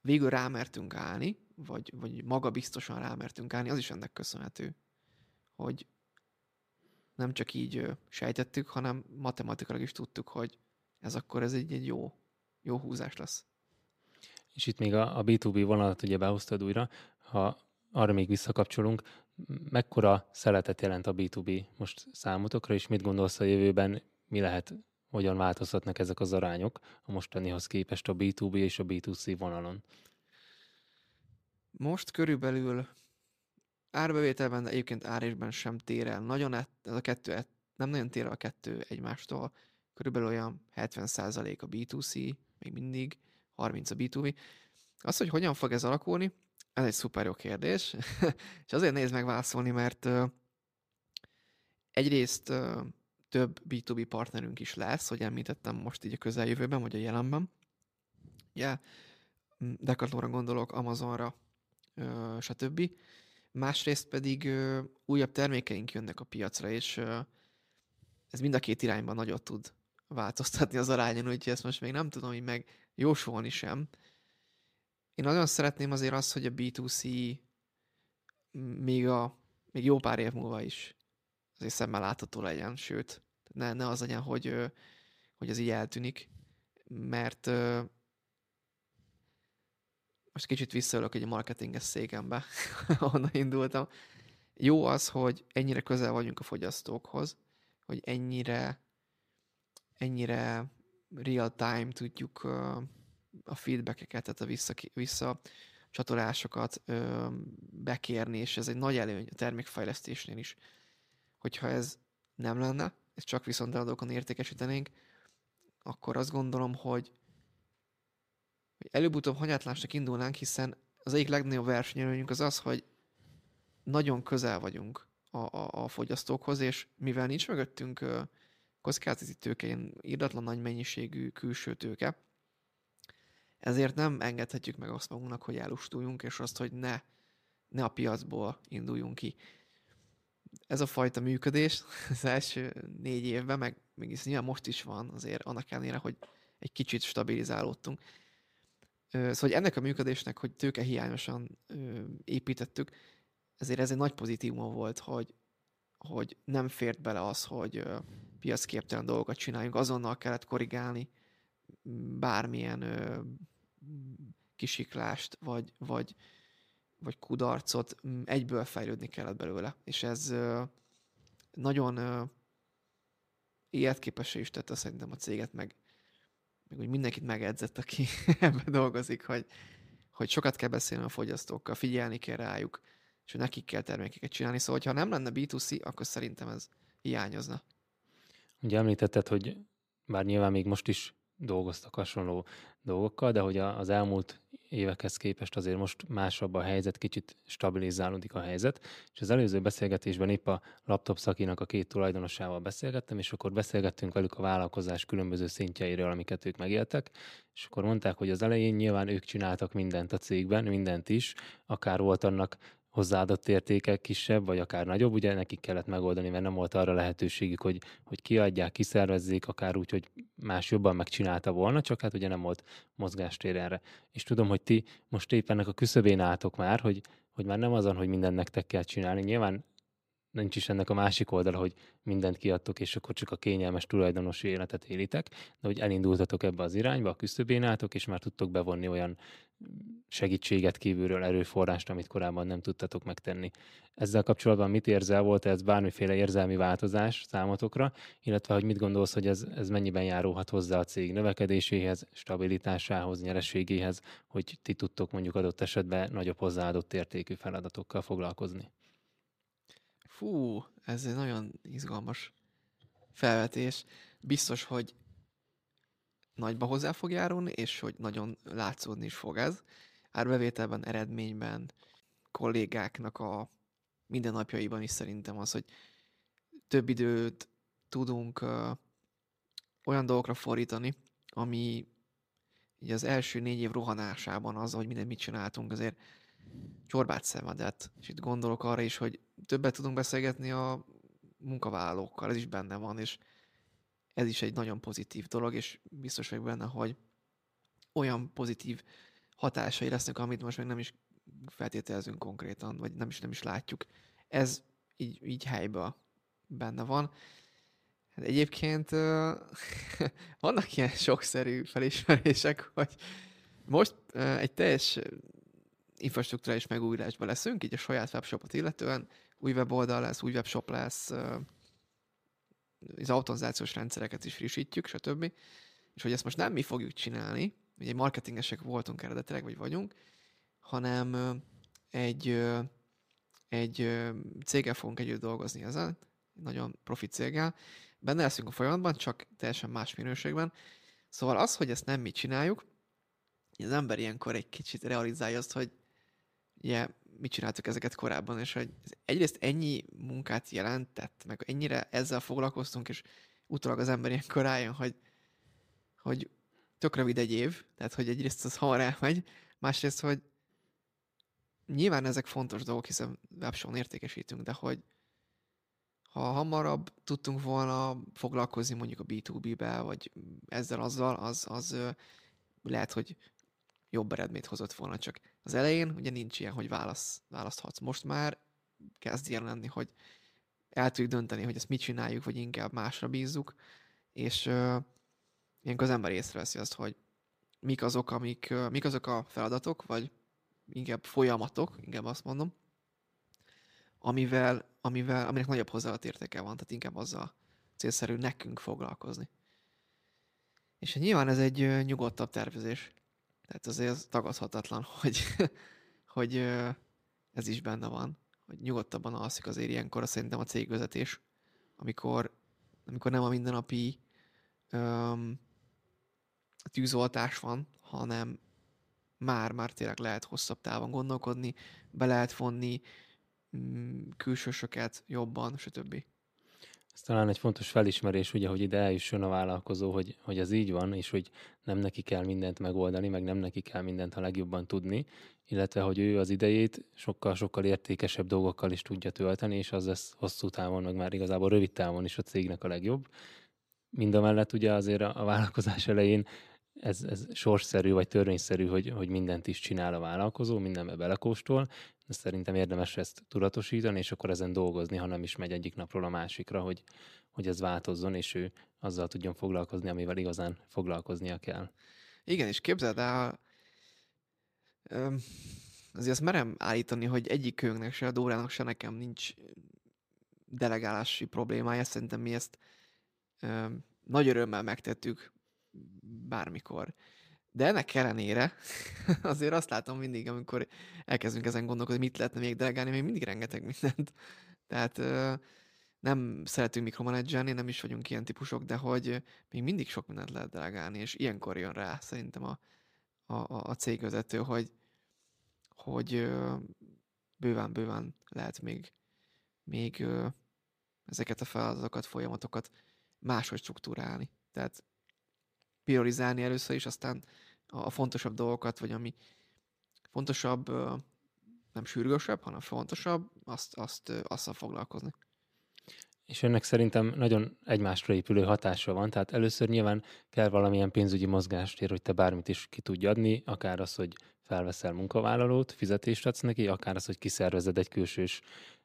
végül rámertünk állni, vagy magabiztosan rámertünk állni, az is ennek köszönhető, hogy nem csak így sejtettük, hanem matematikailag is tudtuk, hogy ez egy jó húzás lesz. És itt még a B2B vonalat ugye behoztad újra, ha arra még visszakapcsolunk, mekkora szeletet jelent a B2B most számotokra, és mit gondolsz a jövőben, mi lehet, hogyan változhatnak ezek az arányok a mostanihoz képest a B2B és a B2C vonalon? Most körülbelül árbevételben, de egyébként árésben sem tér el. Nem nagyon tér el a kettő egymástól. Körülbelül olyan 70% a B2C, még mindig, 30% a B2B. Az, hogy hogyan fog ez alakulni, ez egy szuper jó kérdés. És azért nehéz megválaszolni, mert egyrészt több B2B partnerünk is lesz, hogy említettem most így a közeljövőben, vagy a jelenben. Decathlonra gondolok, Amazonra, stb. Másrészt pedig újabb termékeink jönnek a piacra, és ez mind a két irányban nagyot tud változtatni az arányon, úgyhogy ezt most még nem tudom így meg jósolni sem. Én nagyon szeretném azért azt, hogy a B2C még jó pár év múlva is azért szemmel látható legyen, sőt, ne az legyen, hogy ez így eltűnik, mert most kicsit visszaölök egy marketinges székembe, onnan indultam. Jó az, hogy ennyire közel vagyunk a fogyasztókhoz, hogy ennyire real-time tudjuk a feedbackeket, tehát a visszacsatolásokat bekérni, és ez egy nagy előny a termékfejlesztésnél is. Hogyha ez nem lenne, ezt csak viszont eladókon értékesítenénk, akkor azt gondolom, hogy előbb-utóbb hanyatlásnak indulnánk, hiszen az egyik legnagyobb versenyelőnyünk az az, hogy nagyon közel vagyunk a fogyasztókhoz, és mivel nincs mögöttünk kockázati tőke, irdatlan nagy mennyiségű külső tőke, ezért nem engedhetjük meg azt magunknak, hogy elustuljunk, és azt, hogy ne a piacból induljunk ki. Ez a fajta működés az első 4 évben, meg mégis nyilván most is van azért, annak ellenére, hogy egy kicsit stabilizálódtunk. Szóval, hogy ennek a működésnek, hogy tőke hiányosan építettük, ezért ez egy nagy pozitívum volt, hogy nem fért bele az, hogy piacképtelen dolgokat csináljunk, azonnal kellett korrigálni bármilyen kisiklást, vagy kudarcot, egyből fejlődni kellett belőle. És ez nagyon életképessé is tette szerintem a céget, meg úgy mindenkit megedzett, aki ebben dolgozik, hogy sokat kell beszélni a fogyasztókkal, figyelni kell rájuk, és hogy nekik kell termékeket csinálni. Szóval, ha nem lenne B2C, akkor szerintem ez hiányozna. Ugye említetted, hogy bár nyilván még most is dolgoztak hasonló dolgokkal, de hogy az elmúlt évekhez képest azért most másabb a helyzet, kicsit stabilizálódik a helyzet, és az előző beszélgetésben épp a laptop szakinak a 2 tulajdonosával beszélgettem, és akkor beszélgettünk velük a vállalkozás különböző szintjeiről, amiket ők megéltek, és akkor mondták, hogy az elején nyilván ők csináltak mindent a cégben, mindent is, akár volt annak hozzáadott értéke kisebb, vagy akár nagyobb, ugye nekik kellett megoldani, mert nem volt arra lehetőségük, hogy kiadják, kiszervezzék, akár úgy, hogy más jobban megcsinálta volna, csak hát ugye nem volt mozgástér erre. És tudom, hogy ti most éppen ennek a küszöbén álltok már, hogy már nem azon, hogy mindent nektek kell csinálni. Nyilván nincs is ennek a másik oldala, hogy mindent kiadtok, és akkor csak a kényelmes tulajdonosi életet élitek, de hogy elindultatok ebbe az irányba, a küszöbén álltok, és már tudtok bevonni olyan segítséget kívülről, erőforrást, amit korábban nem tudtatok megtenni. Ezzel kapcsolatban mit érzel, volt ez bármiféle érzelmi változás számotokra, illetve hogy mit gondolsz, hogy ez mennyiben járulhat hozzá a cég növekedéséhez, stabilitásához, nyereségéhez, hogy ti tudtok mondjuk adott esetben nagyobb hozzáadott értékű feladatokkal foglalkozni? Fú, ez egy nagyon izgalmas felvetés. Biztos, hogy nagyba hozzá fog járulni, és hogy nagyon látszódni is fog ez. Árbevételben, eredményben, kollégáknak a mindennapjaiban is szerintem az, hogy több időt tudunk olyan dolgokra fordítani, ami így az első 4 év rohanásában az, hogy mindent mit csináltunk, azért csorbát szemedett. És itt gondolok arra is, hogy többet tudunk beszélgetni a munkavállalókkal, ez is benne van, és ez is egy nagyon pozitív dolog, és biztos vagyok benne, hogy olyan pozitív hatásai lesznek, amit most még nem is feltételezünk konkrétan, vagy nem is látjuk. Ez így helyben benne van. Hát egyébként vannak ilyen sokszerű felismerések, hogy most egy teljes infrastruktúrális megújulásban leszünk, így a saját webshopot illetően, új weboldal lesz, új webshop lesz, az automatizációs rendszereket is frissítjük, stb. És hogy ezt most nem mi fogjuk csinálni, ugye marketingesek voltunk eredetileg, vagy vagyunk, hanem egy céggel fogunk együtt dolgozni ezen, nagyon profi céggel. Benne leszünk a folyamatban, csak teljesen más minőségben. Szóval az, hogy ezt nem mi csináljuk, az ember ilyenkor egy kicsit realizálja azt, hogy ugye, mit csináltuk ezeket korábban, és hogy egyrészt ennyi munkát jelentett, meg ennyire ezzel foglalkoztunk, és utólag az ember ilyenkor rájön, hogy tök rövid egy év, tehát hogy egyrészt az hamar elmegy, másrészt, hogy nyilván ezek fontos dolgok, hiszen webshopon értékesítünk, de hogy ha hamarabb tudtunk volna foglalkozni mondjuk a B2B-be, vagy ezzel-azzal, az lehet, hogy jobb eredményt hozott volna, csak az elején ugye nincs ilyen, hogy választhatsz. Most már kezd ilyen lenni, hogy el tudjuk dönteni, hogy ezt mit csináljuk, vagy inkább másra bízzuk, és ilyenkor az ember észreveszi azt, hogy mik azok a feladatok, vagy inkább folyamatok, inkább azt mondom, aminek nagyobb hozzáadott értéke van, tehát inkább azzal célszerű nekünk foglalkozni. És nyilván ez egy nyugodtabb tervezés. Tehát azért az tagadhatatlan, hogy ez is benne van, hogy nyugodtabban alszik azért ilyenkor szerintem a cégvezetés, amikor nem a mindennapi tűzoltás van, hanem már tényleg lehet hosszabb távon gondolkodni, be lehet vonni külsősöket jobban, stb. Ez talán egy fontos felismerés, ugye, hogy ide eljusson a vállalkozó, hogy ez így van, és hogy nem neki kell mindent megoldani, meg nem neki kell mindent a legjobban tudni, illetve, hogy ő az idejét sokkal-sokkal értékesebb dolgokkal is tudja tölteni, és az lesz hosszú távon, meg már igazából rövid távon is a cégnek a legjobb. Mindamellett ugye azért a vállalkozás elején ez sorsszerű, vagy törvényszerű, hogy mindent is csinál a vállalkozó, mindenbe belekóstol. Szerintem érdemes ezt tudatosítani, és akkor ezen dolgozni, ha nem is megy egyik napról a másikra, hogy ez változzon, és ő azzal tudjon foglalkozni, amivel igazán foglalkoznia kell. Igen, és képzeld el, azért azt merem állítani, hogy egyikünknek se, a Dórának se nekem nincs delegálási problémája. Szerintem mi ezt nagy örömmel megtettük bármikor. De ennek ellenére azért azt látom mindig, amikor elkezdünk ezen gondolkodni, mit lehetne még delegálni, még mindig rengeteg mindent. Tehát nem szeretünk mikromanedzselni, nem is vagyunk ilyen típusok, de hogy még mindig sok mindent lehet delegálni, és ilyenkor jön rá szerintem a cégvezető, hogy bőven lehet még ezeket a feladatokat, folyamatokat máshogy struktúrálni. Tehát priorizálni először is, aztán a fontosabb dolgokat, vagy ami fontosabb, nem sürgősebb, hanem fontosabb, azzal foglalkozni. És ennek szerintem nagyon egymásra épülő hatása van, tehát először nyilván kell valamilyen pénzügyi mozgástér, hogy te bármit is ki tudj adni, akár az, hogy felveszel munkavállalót, fizetést adsz neki, akár az, hogy kiszervezed egy külsős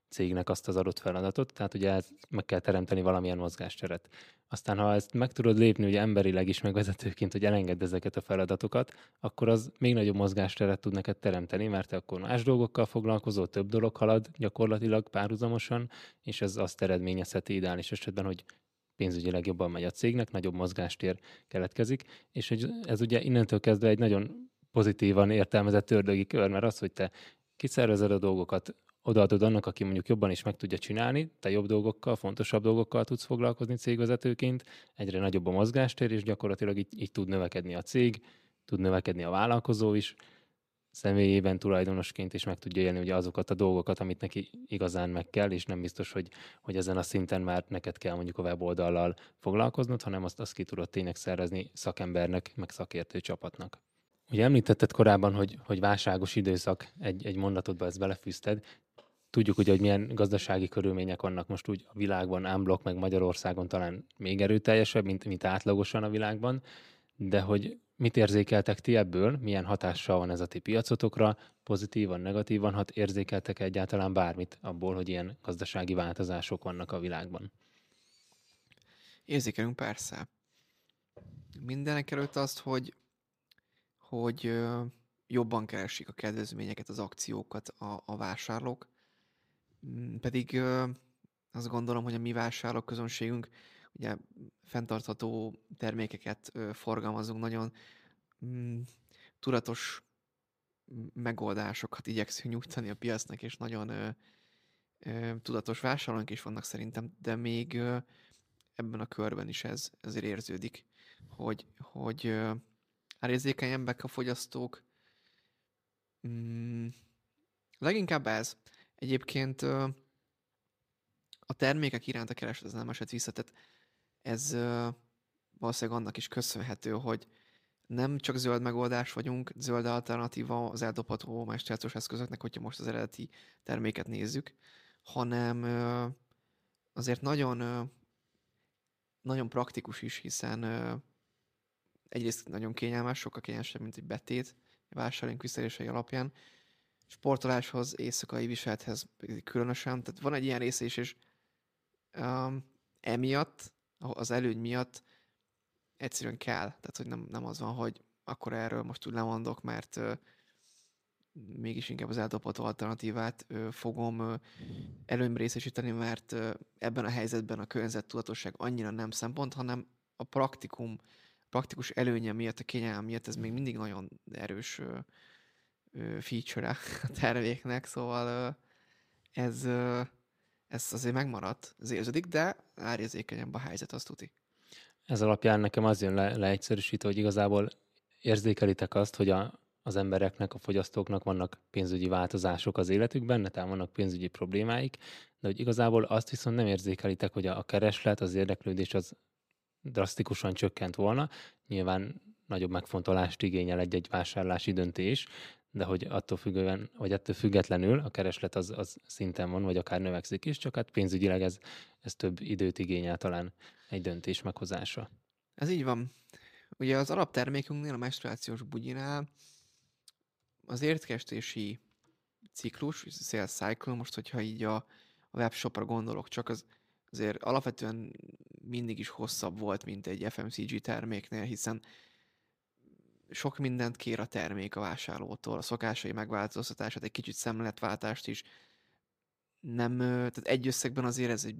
cégnek azt az adott feladatot, tehát ugye meg kell teremteni valamilyen mozgásteret. Aztán, ha ezt meg tudod lépni, ugye emberileg is, meg vezetőként, hogy elengedd ezeket a feladatokat, akkor az még nagyobb mozgásteret tud neked teremteni, mert te akkor más dolgokkal foglalkozol, több dolog halad gyakorlatilag párhuzamosan, és ez azt eredményezheti ideális esetben, hogy pénzügyileg jobban megy a cégnek, nagyobb mozgástér keletkezik, és ez ugye innentől kezdve egy nagyon pozitívan értelmezett ördögi kör, mert az, hogy te kiszervezed a dolgokat, odaadod annak, aki mondjuk jobban is meg tudja csinálni, te jobb dolgokkal, fontosabb dolgokkal tudsz foglalkozni cégvezetőként, egyre nagyobb a mozgástér, és gyakorlatilag így tud növekedni a cég, tud növekedni a vállalkozó is, személyében tulajdonosként is meg tudja élni ugye azokat a dolgokat, amit neki igazán meg kell, és nem biztos, hogy ezen a szinten már neked kell mondjuk a weboldallal foglalkoznod, hanem azt ki tudod tényleg szervezni szakembernek, meg szakértő csapatnak. Ugye említetted korábban, hogy válságos időszak, egy mondatodba ezt belefűzted. Tudjuk ugye, hogy milyen gazdasági körülmények vannak most úgy a világban, ámblok, meg Magyarországon talán még erőteljesebb, mint átlagosan a világban, de hogy mit érzékeltek ti ebből, milyen hatással van ez a ti piacotokra, pozitívan, negatívan, érzékeltek egyáltalán bármit abból, hogy ilyen gazdasági változások vannak a világban? Érzékelünk persze. Mindenek előtt azt, hogy jobban keresik a kedvezményeket, az akciókat a vásárlók, pedig azt gondolom, hogy a mi vásárlóközönségünk ugye fenntartható termékeket forgalmazunk, nagyon tudatos megoldásokat igyekszünk nyújtani a piacnak, és nagyon tudatos vásárlóink is vannak szerintem, de még ebben a körben is ez azért érződik, hogy érzékeljenek a fogyasztók. Leginkább ez. Egyébként a termékek iránt a kereslet nem esett vissza, tehát ez valószínűleg annak is köszönhető, hogy nem csak zöld megoldás vagyunk, zöld alternatíva az eldobható másodperces eszközöknek, hogyha most az eredeti terméket nézzük, hanem azért nagyon, nagyon praktikus is, hiszen egyrészt nagyon kényelmes, sokkal kényelmesebb, mint egy betét vásárlóink visszajelzései alapján, sportoláshoz, éjszakai viselethez különösen, tehát van egy ilyen része is, és emiatt, az előny miatt egyszerűen kell, tehát hogy nem az van, hogy akkor erről most úgy lemondok, mert mégis inkább az eldobható alternatívát fogom előnyben részesíteni, mert ebben a helyzetben a környezettudatosság annyira nem szempont, hanem a praktikus előnye miatt, a kényelme miatt ez még mindig nagyon erős feature a terméknek, szóval ez azért megmaradt, ez érződik, de árérzékenyebb a helyzet, azt tuti. Ez alapján nekem az jön leegyszerűsítő, hogy igazából érzékelitek azt, hogy a az embereknek, a fogyasztóknak vannak pénzügyi változások az életükben, netán vannak pénzügyi problémáik, de hogy igazából azt viszont nem érzékelitek, hogy a kereslet, az érdeklődés az drasztikusan csökkent volna. Nyilván nagyobb megfontolást igényel egy-egy vásárlási döntés, de hogy attól függetlenül a kereslet az szinten van, vagy akár növekszik is, csak hát pénzügyileg ez több időt igényel talán egy döntés meghozása. Ez így van. Ugye az alaptermékünknél, a menstruációs bugyinál az értékesítési ciklus, sales cycle, most hogyha így a webshopra gondolok, csak azért alapvetően mindig is hosszabb volt, mint egy FMCG terméknél, hiszen sok mindent kér a termék a vásárlótól, a szokásai megváltoztatását, egy kicsit szemléletváltást is. Nem, tehát egy összegben azért ez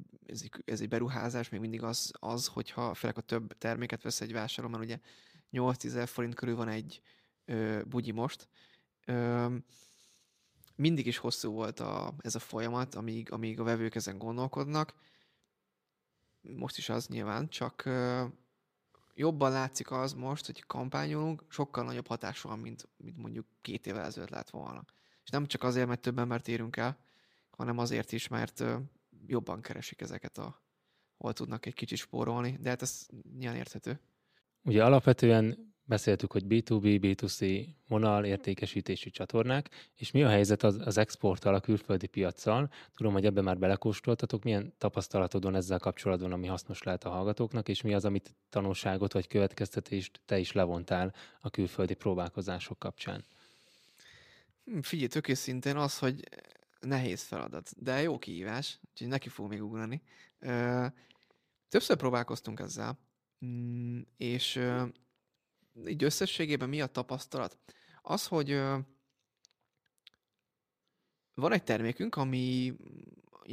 egy beruházás, még mindig az hogyha főleg a több terméket vesz egy vásárló, mert ugye 8-10 forint körül van egy bugyi most. Mindig is hosszú volt ez a folyamat, amíg a vevők ezen gondolkodnak. Most is az nyilván, csak jobban látszik az most, hogy kampányolunk, sokkal nagyobb hatása van, mint mondjuk 2 évvel ezelőtt lett volna. És nem csak azért, mert több embert érünk el, hanem azért is, mert jobban keresik ezeket, hol tudnak egy kicsit spórolni, de hát ez nyilván érthető. Ugye alapvetően beszéltük, hogy B2B, B2C vonal értékesítési csatornák, és mi a helyzet az exporttal, a külföldi piaccal? Tudom, hogy ebben már belekóstoltatok, milyen tapasztalatod van ezzel kapcsolatban, ami hasznos lehet a hallgatóknak, és mi az, amit tanulságot vagy következtetést te is levontál a külföldi próbálkozások kapcsán? Figyelj, tök őszintén az, hogy nehéz feladat, de jó kihívás, úgyhogy neki fog még ugrani. Többször próbálkoztunk ezzel, és így összességében mi a tapasztalat? Az, hogy van egy termékünk, ami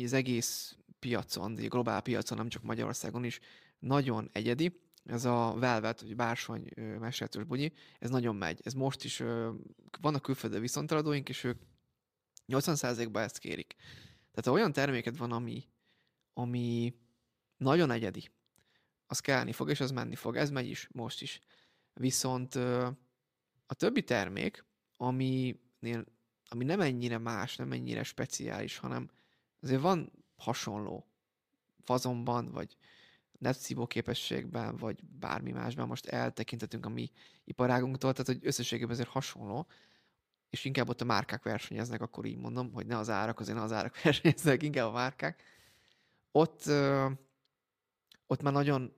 az egész piacon, globál piacon, nem csak Magyarországon is nagyon egyedi. Ez a velvet, vagy bársony menstruációs bugyi, ez nagyon megy. Ez most is, vannak külföldi viszonteladóink, és ők 80%-ban ezt kérik. Tehát ha olyan terméked van, ami nagyon egyedi, az kellni fog, és az menni fog. Ez megy is, most is. Viszont a többi termék, ami nem ennyire más, nem ennyire speciális, hanem azért van hasonló fazonban, vagy netszívó képességben, vagy bármi másban, most eltekintetünk a mi iparágunktól, tehát hogy összességében azért hasonló, és inkább ott a márkák versenyeznek, akkor így mondom, hogy ne az árak, azért ne az árak versenyeznek, inkább a márkák. Ott már nagyon,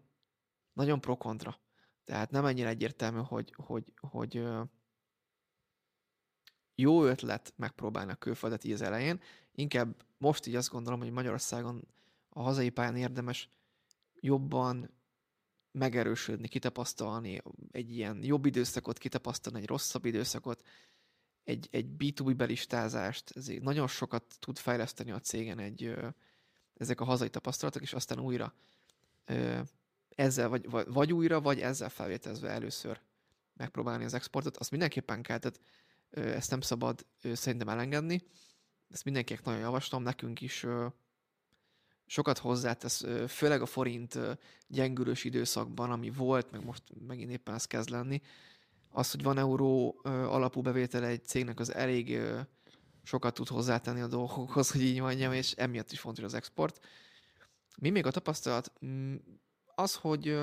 nagyon pro-kontra. Tehát nem ennyire egyértelmű, hogy jó ötlet megpróbálni a külföldet így az elején. Inkább most így azt gondolom, hogy Magyarországon a hazai pályán érdemes jobban megerősödni, kitapasztalni egy ilyen jobb időszakot, kitapasztalni egy rosszabb időszakot, egy B2B belistázást. Ezért nagyon sokat tud fejleszteni a cégen ezek a hazai tapasztalatok, és aztán újra ezzel, vagy újra, vagy ezzel felvételezve először megpróbálni az exportot, azt mindenképpen kell, tehát ezt nem szabad szerintem elengedni. Ezt mindenkinek nagyon javaslom, nekünk is sokat hozzátesz, főleg a forint gyengülős időszakban, ami volt, meg most megint éppen ez kezd lenni. Az, hogy van euró alapú bevétele egy cégnek, az elég sokat tud hozzátenni a dolgokhoz, hogy így mondjam, és emiatt is fontos az export. Mi még a tapasztalat? Az, hogy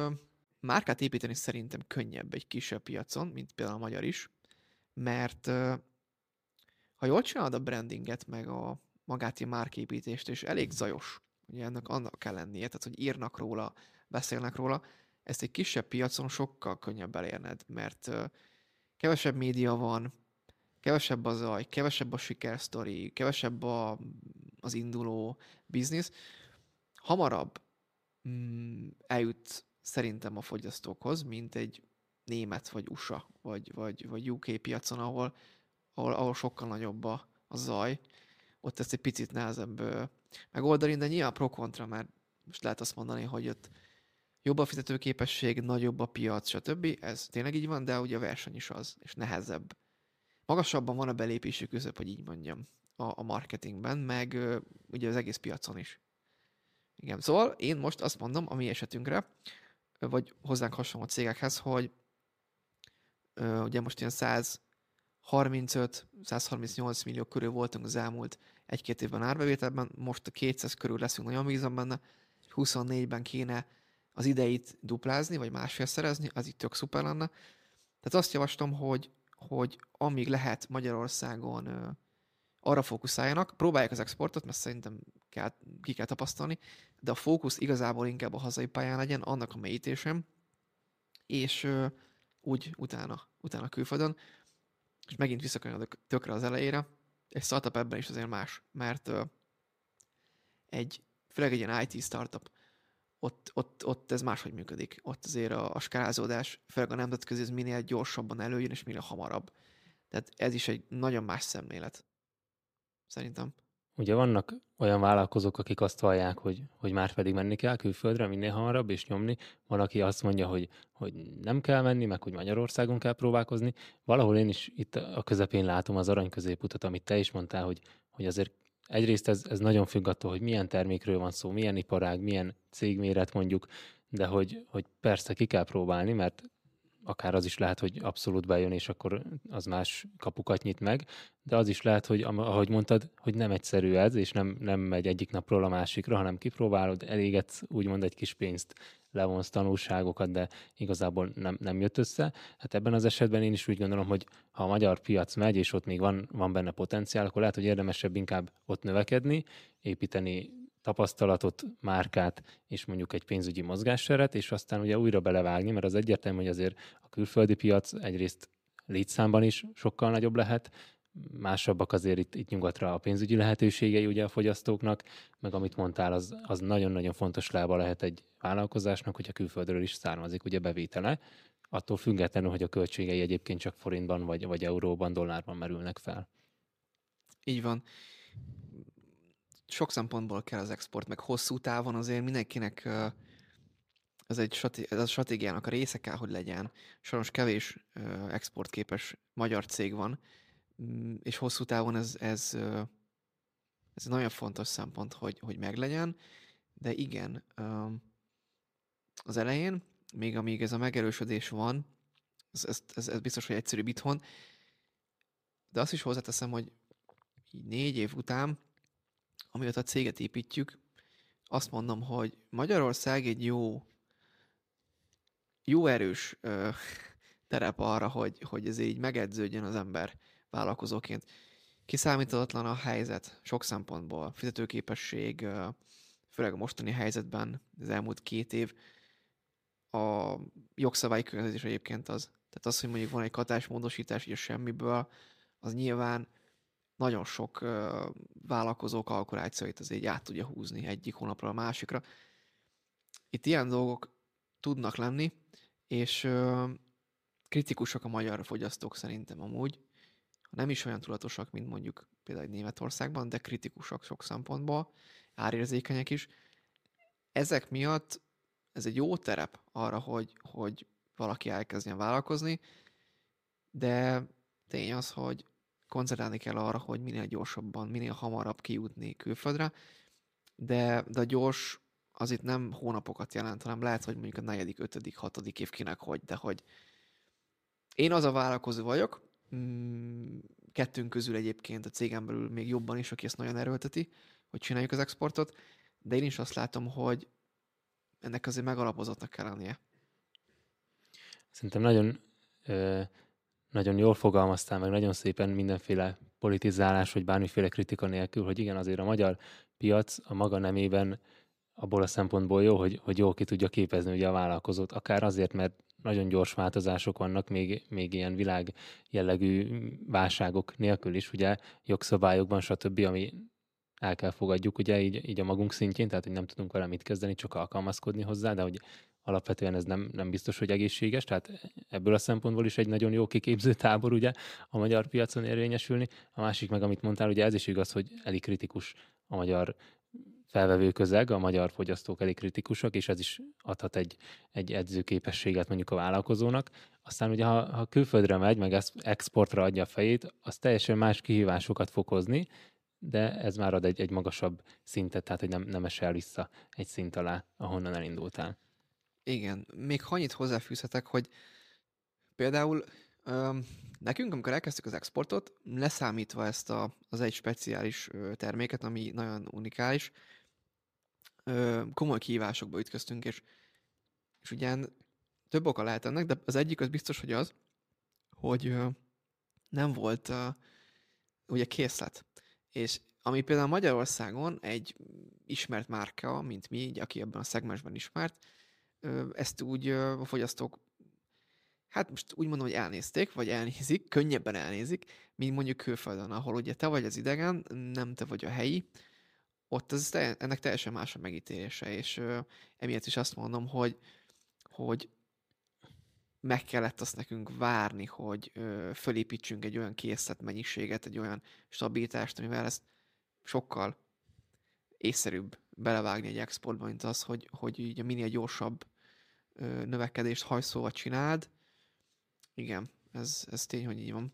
márkát építeni szerintem könnyebb egy kisebb piacon, mint például a magyar is, mert ha jól csinálod a brandinget, meg a magát a márképítést, és elég zajos, ugye annak kell lennie, tehát hogy írnak róla, beszélnek róla, ezt egy kisebb piacon sokkal könnyebb elérned, mert kevesebb média van, kevesebb a zaj, kevesebb a sikersztori, kevesebb az induló biznisz, hamarabb eljut szerintem a fogyasztókhoz, mint egy német, vagy USA, vagy UK piacon, ahol sokkal nagyobb a zaj. Ott ezt egy picit nehezebb megoldani, de nyilván pro-kontra, mert most lehet azt mondani, hogy ott jobb a fizetőképesség, nagyobb a piac, stb. Ez tényleg így van, de ugye a verseny is az, és nehezebb. Magasabban van a belépési küszöb, hogy így mondjam, a marketingben, meg ugye az egész piacon is. Igen, szóval én most azt mondom a mi esetünkre, vagy hozzánk hasonló cégekhez, hogy ugye most ilyen 135-138 millió körül voltunk az elmúlt 1-2 évben árbevételben, most a 200 körül leszünk, nagyon bízom benne, 24-ben kéne az ideit duplázni, vagy másfél szerezni, az itt tök szuper lenne. Tehát azt javaslom, hogy amíg lehet Magyarországon arra fókuszáljanak, próbálják az exportot, mert szerintem ki kell tapasztalni, de a fókusz igazából inkább a hazai pályán legyen, annak a mélyítésem, és úgy utána külföldön, és megint visszakanyarodok tökre az elejére, és startup ebben is azért más, mert főleg egy ilyen IT startup, ott ez máshogy működik. Ott azért a skálázódás, főleg a nemzetközi, ez minél gyorsabban előjön, és minél hamarabb. Tehát ez is egy nagyon más szemlélet, szerintem. Ugye vannak olyan vállalkozók, akik azt vallják, hogy már pedig menni kell külföldre, minél hamarabb, és nyomni. Valaki azt mondja, hogy nem kell menni, meg hogy Magyarországon kell próbálkozni. Valahol én is itt a közepén látom az arany középutat, amit te is mondtál, hogy azért egyrészt ez nagyon függ attól, hogy milyen termékről van szó, milyen iparág, milyen cégméret mondjuk, de hogy persze ki kell próbálni, mert akár az is lehet, hogy abszolút bejön, és akkor az más kapukat nyit meg, de az is lehet, hogy ahogy mondtad, hogy nem egyszerű ez, és nem megy egyik napról a másikra, hanem kipróbálod, elégetsz úgymond egy kis pénzt, levonsz tanulságokat, de igazából nem jött össze. Hát ebben az esetben én is úgy gondolom, hogy ha a magyar piac megy, és ott még van benne potenciál, akkor lehet, hogy érdemesebb inkább ott növekedni, építeni tapasztalatot, márkát, és mondjuk egy pénzügyi mozgásseret, és aztán ugye újra belevágni, mert az egyértelmű, hogy azért a külföldi piac egyrészt létszámban is sokkal nagyobb lehet, másabbak azért itt nyugatra a pénzügyi lehetőségei ugye a fogyasztóknak, meg amit mondtál, az nagyon-nagyon fontos lába lehet egy vállalkozásnak, hogyha külföldről is származik ugye bevétele, attól függetlenül, hogy a költségei egyébként csak forintban, vagy euróban, dollárban merülnek fel. Így van. Sok szempontból kell az export, meg hosszú távon azért mindenkinek ez a stratégiának a része kell, hogy legyen. Sajnos kevés exportképes magyar cég van, és hosszú távon ez nagyon fontos szempont, hogy meglegyen, de igen, az elején, még amíg ez a megerősödés van, ez biztos, hogy egyszerűbb itthon, de azt is hozzáteszem, hogy így 4 év után, amióta a céget építjük, azt mondom, hogy Magyarország egy jó erős terep arra, hogy ez így megedződjön az ember vállalkozóként. Kiszámíthatatlan a helyzet sok szempontból. Fizetőképesség, főleg a mostani helyzetben, az elmúlt 2 év, a jogszabályi környezet egyébként az. Tehát az, hogy mondjuk van egy katásmódosítás, így a semmiből, az nyilván nagyon sok vállalkozó kalkulációit azért át tudja húzni egyik hónapra a másikra. Itt ilyen dolgok tudnak lenni, és kritikusak a magyar fogyasztók szerintem amúgy. Nem is olyan tudatosak, mint mondjuk például Németországban, de kritikusak sok szempontból, árérzékenyek is. Ezek miatt ez egy jó terep arra, hogy valaki elkezdjen vállalkozni, de tény az, hogy koncentrálni kell arra, hogy minél gyorsabban, minél hamarabb kijutni külföldre, de gyors az itt nem hónapokat jelent, hanem lehet, hogy mondjuk a 4., 5., 6. év kinek hogy, de hogy én az a vállalkozó vagyok, kettőnk közül egyébként a cégen belül még jobban is, aki ezt nagyon erőlteti, hogy csináljuk az exportot, de én is azt látom, hogy ennek azért megalapozottnak kell lennie. Szerintem nagyon jól fogalmaztál, meg nagyon szépen mindenféle politizálás, vagy bármiféle kritika nélkül, hogy igen, azért a magyar piac a maga nemében abból a szempontból jó, hogy jól ki tudja képezni ugye a vállalkozót, akár azért, mert nagyon gyors változások vannak, még ilyen világ jellegű válságok nélkül is, ugye jogszabályokban, stb., ami el kell fogadjuk, ugye így a magunk szintjén, tehát hogy nem tudunk vele mit kezdeni, csak alkalmazkodni hozzá, de hogy alapvetően ez nem biztos, hogy egészséges, tehát ebből a szempontból is egy nagyon jó kiképző tábor ugye a magyar piacon érvényesülni. A másik meg, amit mondtál, ugye ez is igaz, hogy elég kritikus a magyar felvevő közeg, a magyar fogyasztók elég kritikusak, és ez is adhat egy edzőképességet mondjuk a vállalkozónak. Aztán ugye ha külföldre megy, meg ezt exportra adja a fejét, az teljesen más kihívásokat fog hozni, de ez már ad egy magasabb szintet, tehát hogy nem esel vissza egy szint alá, ahonnan elindultál. Igen, még annyit hozzáfűzhetek, hogy például Nekünk, amikor elkezdtük az exportot, leszámítva ezt az egy speciális terméket, ami nagyon unikális, komoly kihívásokba ütköztünk, és ugyan több oka lehet ennek, de az egyik az biztos, hogy az, hogy nem volt ugye készlet. És ami például Magyarországon egy ismert márka, mint mi, aki ebben a szegmensben ismert, ezt úgy a fogyasztók, hát most úgy mondom, hogy elnézték, vagy elnézik, könnyebben elnézik, mint mondjuk külföldön, ahol ugye te vagy az idegen, nem te vagy a helyi, ott az, ennek teljesen más a megítélése, és emiatt is azt mondom, hogy meg kellett azt nekünk várni, hogy fölépítsünk egy olyan készletmennyiséget, egy olyan stabilitást, amivel ezt sokkal észszerűbb belevágni egy exportba, mint az, hogy így minél gyorsabb növekedést hajszolva csináld. Igen, ez tény, hogy így van.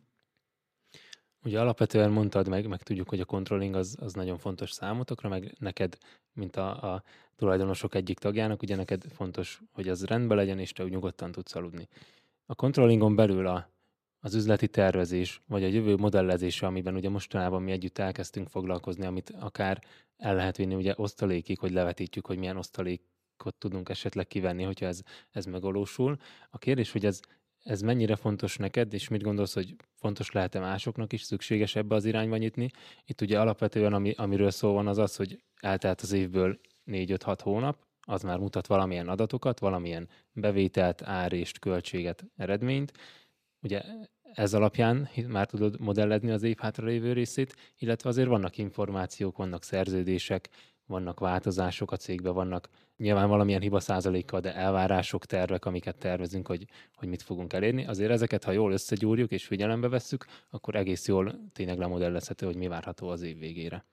Ugye alapvetően mondtad meg tudjuk, hogy a controlling az nagyon fontos számotokra, meg neked, mint a tulajdonosok egyik tagjának, ugye neked fontos, hogy az rendben legyen, és te úgy nyugodtan tudsz aludni. A controllingon belül az üzleti tervezés, vagy a jövő modellezése, amiben ugye mostanában mi együtt elkezdtünk foglalkozni, amit akár el lehet vinni ugye osztalékig, hogy levetítjük, hogy milyen osztalékot tudunk esetleg kivenni, hogyha ez megvalósul. A kérdés, hogy ez mennyire fontos neked, és mit gondolsz, hogy fontos lehet-e másoknak is, szükséges ebbe az irányba nyitni? Itt ugye alapvetően, amiről szó van, az, hogy eltelt az évből 4-5-6 hónap, az már mutat valamilyen adatokat, valamilyen bevételt, árést, költséget, eredményt. Ugye ez alapján már tudod modellezni az év hátralévő részét, illetve azért vannak információk, vannak szerződések, vannak változások a cégben, vannak nyilván valamilyen hiba százalékkal, de elvárások, tervek, amiket tervezünk, hogy mit fogunk elérni. Azért ezeket, ha jól összegyúrjuk és figyelembe vesszük, akkor egész jól tényleg lemodellezhető, hogy mi várható az év végére.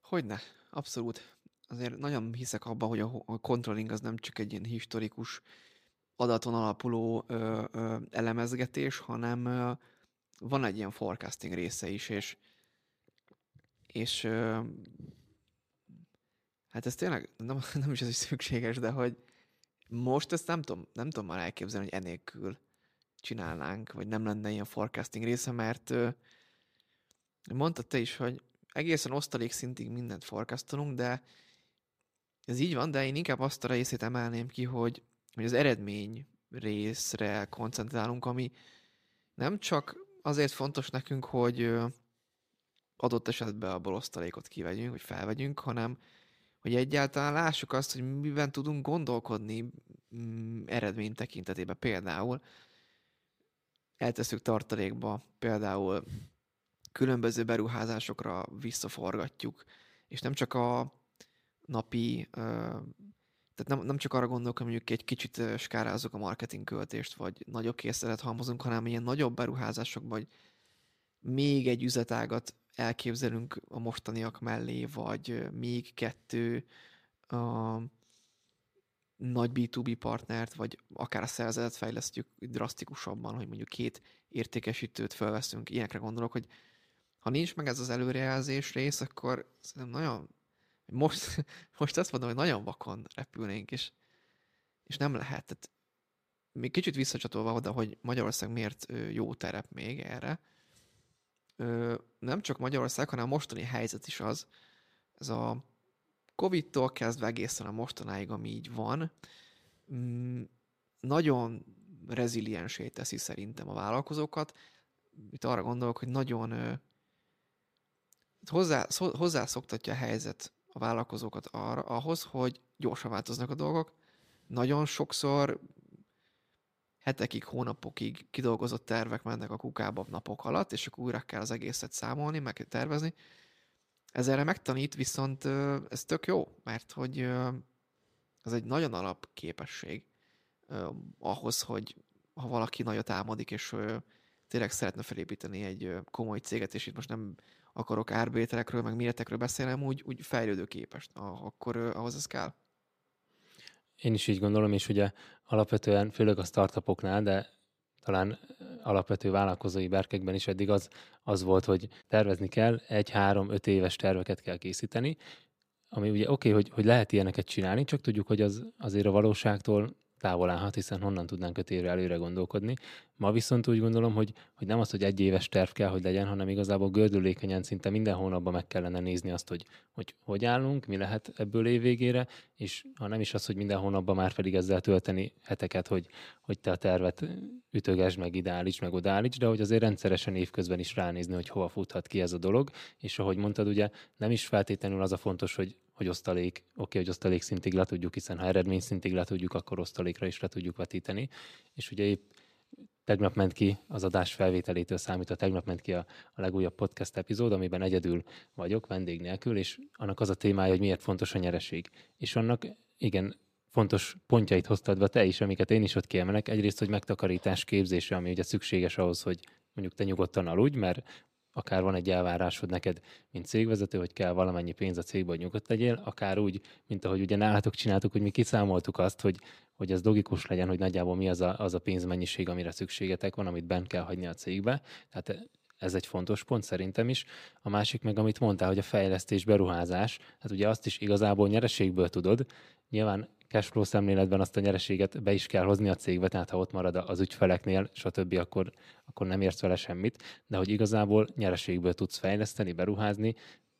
Hogyne, abszolút. Azért nagyon hiszek abban, hogy a controlling az nem csak egy ilyen historikus adaton alapuló elemezgetés, hanem van egy ilyen forecasting része is, és hát ez tényleg nem is az, hogy szükséges, de hogy most ezt nem tudom már elképzelni, hogy enélkül csinálnánk, vagy nem lenne ilyen forecasting része, mert mondtad te is, hogy egészen osztalék szintig mindent forecastolunk, de ez így van, de én inkább azt a részét emelném ki, hogy az eredmény részre koncentrálunk, ami nem csak azért fontos nekünk, hogy adott esetben abból osztalékot kivegyünk, vagy felvegyünk, hanem hogy egyáltalán lássuk azt, hogy miben tudunk gondolkodni eredmény tekintetében. Például eltesszük tartalékba, például különböző beruházásokra visszaforgatjuk, és nem csak a napi, tehát nem csak arra gondolok, hogy mondjuk egy kicsit skárázunk a marketing költést, vagy nagyobb készletet halmozunk, hanem ilyen nagyobb beruházásokban, vagy még egy üzletágat elképzelünk a mostaniak mellé, vagy még 2 nagy B2B partnert, vagy akár a szerzetet fejlesztjük drasztikusabban, hogy mondjuk 2 értékesítőt felveszünk. Ilyenekre gondolok, hogy ha nincs meg ez az előrejelzés rész, akkor szerintem nagyon, most azt mondom, hogy nagyon vakon repülnénk, és nem lehet. Tehát még kicsit visszacsatolva oda, hogy Magyarország miért jó terep még erre, nem csak Magyarország, hanem a mostani helyzet is az. Ez a Covid-tól kezdve egészen a mostanáig, ami így van, nagyon reziliensé teszi szerintem a vállalkozókat. Itt arra gondolok, hogy nagyon hozzászoktatja a helyzet a vállalkozókat ahhoz, hogy gyorsan változnak a dolgok. Nagyon sokszor hetekig, hónapokig kidolgozott tervek mennek a kukába napok alatt, és akkor újra kell az egészet számolni, meg kell tervezni. Ez erre megtanít, viszont ez tök jó, mert hogy ez egy nagyon alapképesség ahhoz, hogy ha valaki nagyot álmodik, és tényleg szeretne felépíteni egy komoly céget, és itt most nem akarok árbevételekről, meg méretekről beszélnem, úgy fejlődőképes, akkor ahhoz ez kell. Én is így gondolom, és ugye alapvetően, főleg a startupoknál, de talán alapvető vállalkozói berkekben is eddig az volt, hogy tervezni kell, 1-3-5 éves terveket kell készíteni, ami ugye oké, hogy lehet ilyeneket csinálni, csak tudjuk, hogy az azért a valóságtól távol állhat, hiszen honnan tudnánk 5 évre előre gondolkodni. Ma viszont úgy gondolom, hogy nem az, hogy 1 éves terv kell, hogy legyen, hanem igazából gördülékenyen szinte minden hónapban meg kellene nézni azt, hogy állunk, mi lehet ebből évvégére, és ha nem is az, hogy minden hónapban már pedig ezzel tölteni heteket, hogy te a tervet ütögesd, meg ideállíts, meg odaállíts, de hogy azért rendszeresen évközben is ránézni, hogy hova futhat ki ez a dolog, és ahogy mondtad, ugye nem is feltétlenül az a fontos, hogy osztalék, hogy osztalék szintig le tudjuk, hiszen ha eredmény szintig le tudjuk, akkor osztalékra is le tudjuk vetíteni. És ugye épp tegnap ment ki az adás felvételétől számítva, tegnap ment ki a legújabb podcast epizód, amiben egyedül vagyok, vendég nélkül, és annak az a témája, hogy miért fontos a nyereség. És annak igen, fontos pontjait hoztad be te is, amiket én is ott kiemelek. Egyrészt, hogy megtakarítás képzése, ami ugye szükséges ahhoz, hogy mondjuk te nyugodtan aludj, mert akár van egy elvárásod neked, mint cégvezető, hogy kell valamennyi pénz a cégbe, hogy nyugodt legyél, akár úgy, mint ahogy ugye nálatok csináltuk, hogy mi kiszámoltuk azt, hogy ez logikus legyen, hogy nagyjából mi az a pénzmennyiség, amire szükségetek van, amit bent kell hagyni a cégbe. Tehát ez egy fontos pont szerintem is. A másik meg, amit mondtál, hogy a fejlesztés, beruházás, hát ugye azt is igazából nyereségből tudod. Nyilván cashflow szemléletben azt a nyereséget be is kell hozni a cégbe, tehát ha ott marad az ügyfeleknél, stb., akkor nem érsz vele semmit, de hogy igazából nyereségből tudsz fejleszteni, beruházni,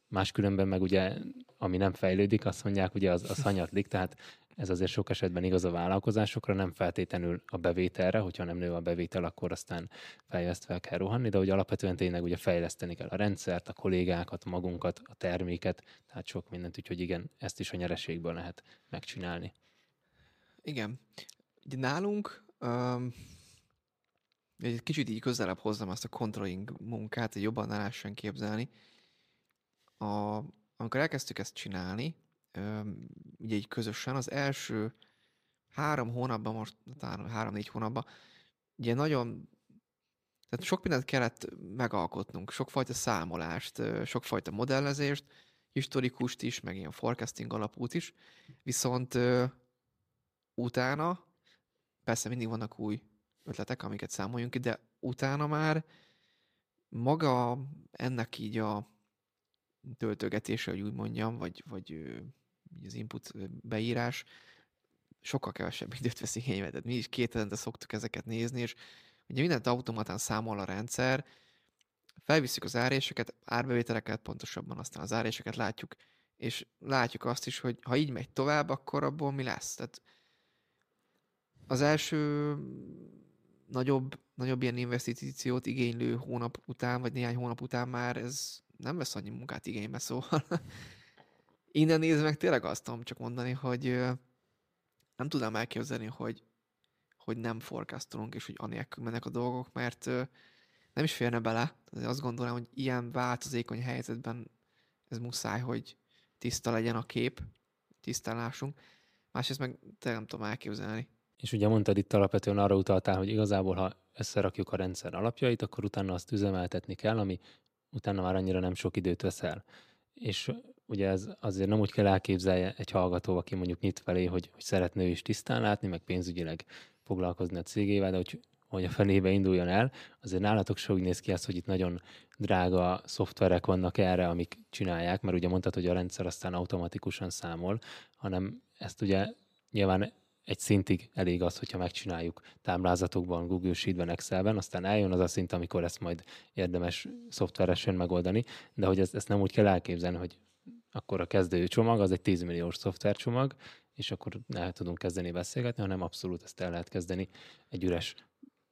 máskülönben meg ugye, ami nem fejlődik, azt mondják, ugye az hanyatlik, tehát ez azért sok esetben igaz a vállalkozásokra, nem feltétlenül a bevételre, hogyha nem nő a bevétel, akkor aztán fejlesztve kell rohanni, de hogy alapvetően tényleg ugye fejleszteni kell a rendszert, a kollégákat, magunkat, a terméket, tehát sok mindent, úgyhogy igen, ezt is a nyereségből lehet megcsinálni. Igen. Ugye nálunk egy kicsit így közelebb hozzam azt a controlling munkát, hogy jobban lehessen képzelni. Amikor elkezdtük ezt csinálni, ugye így közösen, az első 3 hónapban, most 3-4 hónapban, ugye nagyon, tehát sok mindent kellett megalkotnunk, sokfajta számolást, sokfajta modellezést, historikust is, meg ilyen forecasting alapút is, viszont utána, persze mindig vannak új ötletek, amiket számoljunk ki, de utána már maga ennek így a töltögetése, hogy úgy mondjam, vagy az input beírás sokkal kevesebb időt vesz igénybe. Tehát mi is 2 hetente szoktuk ezeket nézni, és ugye mindent automatán számol a rendszer, felvisszük az áréseket, árbevételeket pontosabban, aztán az áréseket látjuk, és látjuk azt is, hogy ha így megy tovább, akkor abból mi lesz. Tehát az első nagyobb ilyen investíciót igénylő hónap után, vagy néhány hónap után már ez nem vesz annyi munkát igénybe, szóval innen nézve meg tényleg azt tudom csak mondani, hogy nem tudnám elképzelni, hogy nem forecastolunk, és hogy anélkül mennek a dolgok, mert nem is férne bele. Azt gondolom, hogy ilyen változékony helyzetben ez muszáj, hogy tiszta legyen a kép, tisztán lássunk. Másrészt meg tényleg nem tudom elképzelni. És ugye mondtad, itt alapvetően arra utaltál, hogy igazából, ha összerakjuk a rendszer alapjait, akkor utána azt üzemeltetni kell, ami utána már annyira nem sok időt veszel. És ugye ez azért nem úgy kell elképzelje egy hallgató, aki mondjuk nyit felé, hogy szeretne ő is tisztán látni, meg pénzügyileg foglalkozni a cégével, de hogy a felébe induljon el. Azért nálatok se úgy néz ki az, hogy itt nagyon drága szoftverek vannak erre, amik csinálják, mert ugye mondtad, hogy a rendszer aztán automatikusan számol, hanem ezt ugye nyilván egy szintig elég az, hogyha megcsináljuk táblázatokban, Google Sheetben, Excelben, aztán eljön az a szint, amikor ezt majd érdemes szoftveresen megoldani, de hogy ezt nem úgy kell elképzelni, hogy akkor a kezdő csomag, az egy 10 milliós szoftvercsomag, és akkor el tudunk kezdeni beszélgetni, hanem abszolút ezt el lehet kezdeni egy üres